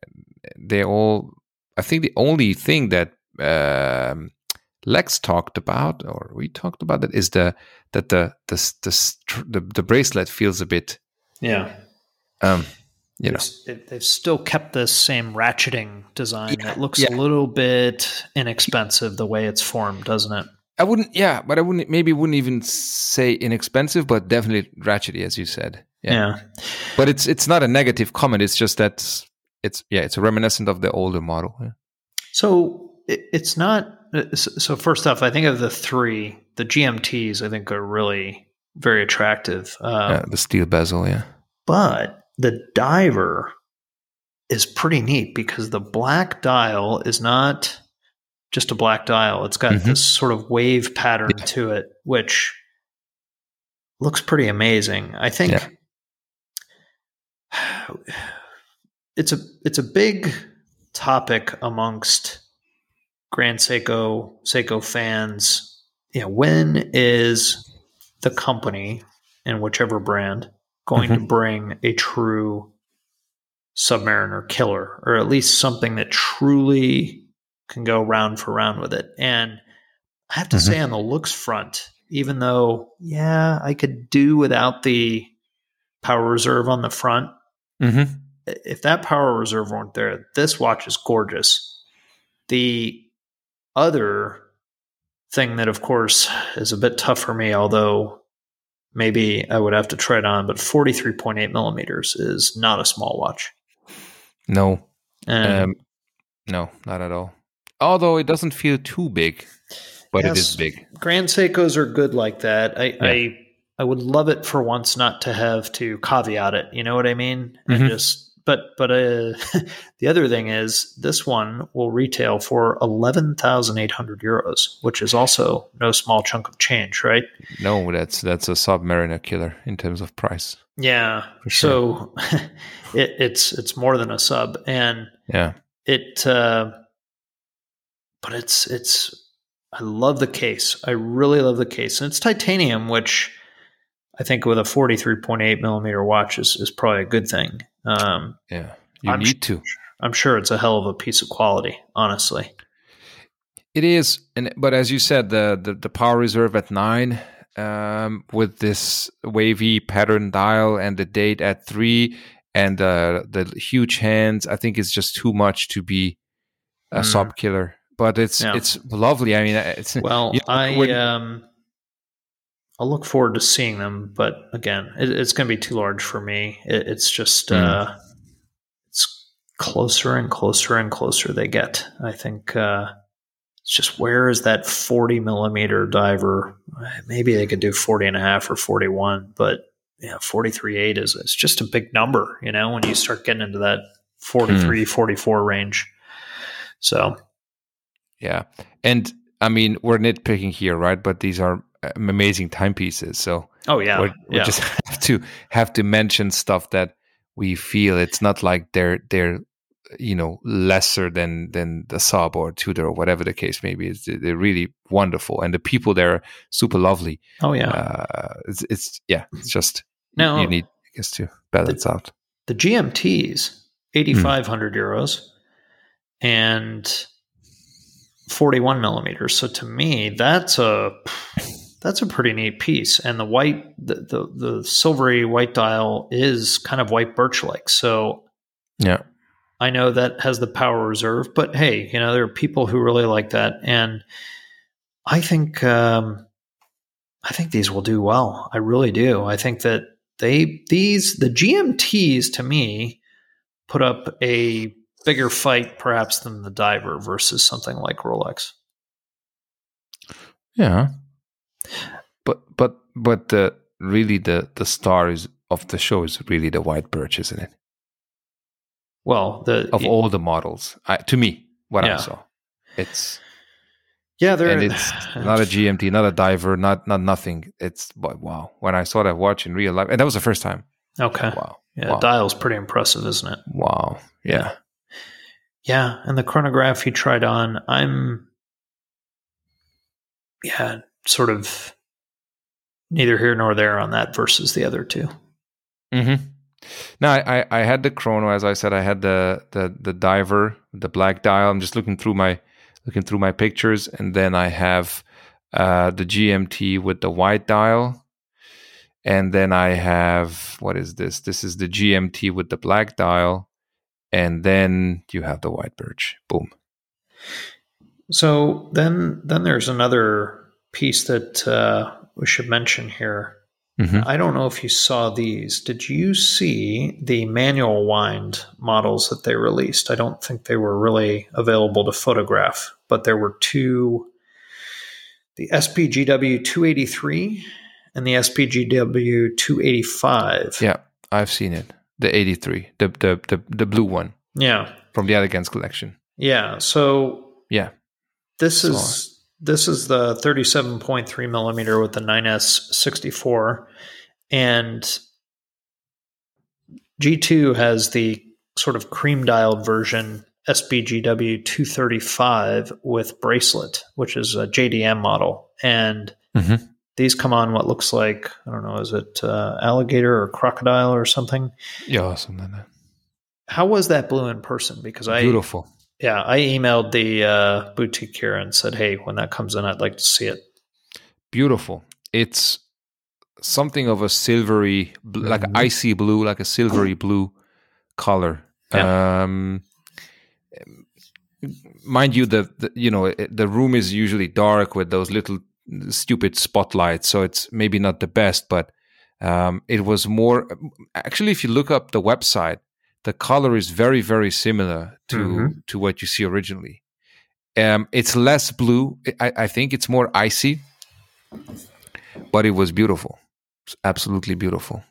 they're all. I think the only thing that uh, Lex talked about, or we talked about, that is the that the the the, the, the bracelet feels a bit. Yeah. Um. You know. They've still kept this same ratcheting design. Yeah, it looks yeah. a little bit inexpensive the way it's formed, doesn't it? I wouldn't, yeah, but I wouldn't, maybe wouldn't even say inexpensive, but definitely ratchety, as you said. Yeah. yeah. But it's it's not a negative comment. It's just that it's, yeah, it's reminiscent of the older model. Yeah. So it's not, so first off, I think of the three, the G M Ts, I think are really very attractive. Um, yeah, the steel bezel, yeah. But the diver is pretty neat because the black dial is not just a black dial. It's got mm-hmm. this sort of wave pattern yeah. to it, which looks pretty amazing. I think yeah. it's a it's a big topic amongst Grand Seiko, Seiko fans. You know, when is the company in whichever brand going mm-hmm. to bring a true Submariner killer, or at least something that truly can go round for round with it? And I have to mm-hmm. say, on the looks front, even though, yeah, I could do without the power reserve on the front. Mm-hmm. If that power reserve weren't there, this watch is gorgeous. The other thing that, of course, is a bit tough for me, although maybe I would have to try it on, but forty-three point eight millimeters is not a small watch. No. Um, no, not at all. Although it doesn't feel too big, but yes, it is big. Grand Seikos are good like that. I, yeah. I I would love it for once not to have to caveat it. You know what I mean? And mm-hmm. just But, but uh, the other thing is this one will retail for eleven thousand eight hundred euros, which is also no small chunk of change, right? No, that's that's a Submariner killer in terms of price. Yeah. For sure. So it, it's it's more than a sub. And yeah, it uh, but it's it's I love the case. I really love the case. And it's titanium, which I think with a forty-three point eight millimeter watch is, is probably a good thing. Um, yeah, you I'm need sure, to. I'm sure it's a hell of a piece of quality, honestly. It is, and but as you said, the the, the power reserve at nine um, with this wavy pattern dial and the date at three and uh, the huge hands, I think it's just too much to be a mm. sub killer. But it's yeah. it's lovely. I mean, it's well, you know, I when, um, I'll look forward to seeing them, but again, it, it's going to be too large for me. It, it's just mm. uh, it's closer and closer and closer they get. I think uh, it's just where is that forty millimeter diver? Maybe they could do forty and a half or forty-one, but yeah, forty-three point eight is it's just a big number, you know, when you start getting into that forty-three, mm. forty-four range. So, yeah, and I mean we're nitpicking here, right? But these are amazing timepieces, so oh yeah, we yeah. just have to have to mention stuff that we feel it's not like they're they're you know lesser than than the Saab or Tudor or whatever the case may be. It's, they're really wonderful, and the people there are super lovely. Oh yeah, uh, it's, it's yeah, it's just now, you need I guess to balance the, out the G M Ts eighty-five hundred mm. euros and forty-one millimeters. So to me, that's a That's a pretty neat piece, and the white, the, the, the silvery white dial is kind of white birch-like. So, yeah, I know that has the power reserve, but hey, you know there are people who really like that, and I think um, I think these will do well. I really do. I think that they these the G M Ts to me put up a bigger fight, perhaps, than the diver versus something like Rolex. Yeah. But but but the really the the star is of the show is really the white birch, isn't it? Well, the of all the models, I, to me, what yeah. I saw, it's yeah, there. And it's not a G M T, not a diver, not not nothing. It's wow. When I saw that watch in real life, and that was the first time. Okay. Wow. Yeah, wow. Dial's pretty impressive, isn't it? Wow. Yeah. Yeah, and the chronograph he tried on, I'm. yeah, sort of neither here nor there on that versus the other two. Mm-hmm. No, I, I had the Chrono, as I said. I had the, the the Diver, the black dial. I'm just looking through my looking through my pictures, and then I have uh, the G M T with the white dial, and then I have what is this? This is the G M T with the black dial, and then you have the White Birch. Boom. So then, then there's another piece that uh, we should mention here. Mm-hmm. I don't know if you saw these. Did you see the manual wind models that they released? I don't think they were really available to photograph, but there were two, the S P G W two eighty-three and the S P G W two eighty-five. Yeah, I've seen it. The eighty-three, the the the, the blue one. Yeah. From the Elegance collection. Yeah. So yeah, this so is... On. This is the thirty-seven point three millimeter with the nine S sixty-four, and G two has the sort of cream dialed version S P G W two thirty-five with bracelet, which is a J D M model. And mm-hmm. these come on what looks like, I don't know, is it uh, alligator or crocodile or something? Yeah, something like that. How was that blue in person? Because I beautiful. Yeah, I emailed the uh, boutique here and said, hey, when that comes in, I'd like to see it. Beautiful. It's something of a silvery, like an icy blue, like a silvery blue color. Yeah. Um, mind you, the, the you know the room is usually dark with those little stupid spotlights, so it's maybe not the best, but um, it was more... Actually, if you look up the website, the color is very, very similar to, mm-hmm. to what you see originally. Um, it's less blue. I, I think it's more icy, but it was beautiful. It's absolutely beautiful.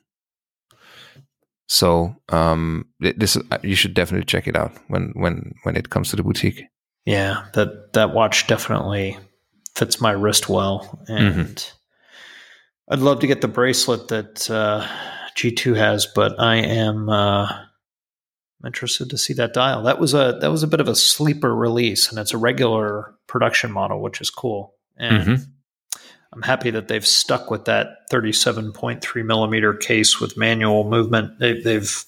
So um, this is, you should definitely check it out when, when, when it comes to the boutique. Yeah, that, that watch definitely fits my wrist well. And mm-hmm. I'd love to get the bracelet that uh, G two has, but I am... Uh, I'm interested to see that dial. That was a that was a bit of a sleeper release, and it's a regular production model, which is cool. And mm-hmm. I'm happy that they've stuck with that thirty-seven point three millimeter case with manual movement. They, they've,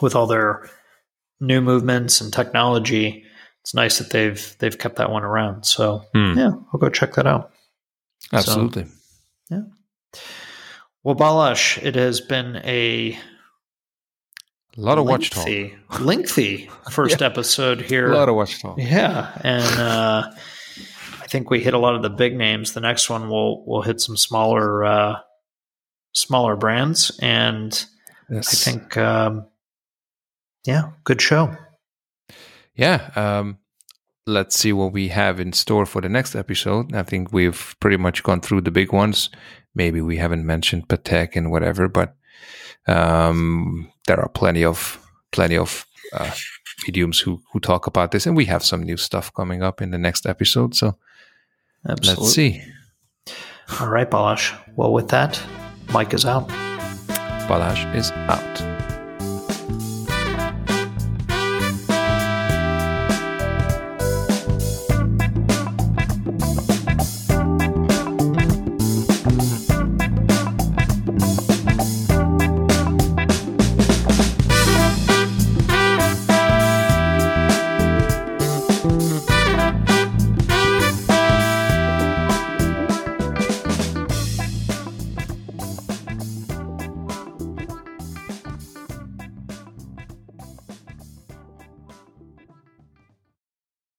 with all their new movements and technology, it's nice that they've they've kept that one around. So mm. yeah, I'll go check that out. Absolutely. So, yeah. Well, Balash, it has been a A lot of watch talk. Lengthy first yeah. episode here. A lot of watch talk. Yeah. And uh, I think we hit a lot of the big names. The next one we'll we'll hit some smaller uh, smaller brands. And yes. I think um, yeah, good show. Yeah. Um, let's see what we have in store for the next episode. I think we've pretty much gone through the big ones. Maybe we haven't mentioned Patek and whatever, but Um, there are plenty of plenty of uh, mediums who, who talk about this, and we have some new stuff coming up in the next episode. So Absolutely. Let's see. All right, Balash. Well, with that, Mike is out. Balash is out.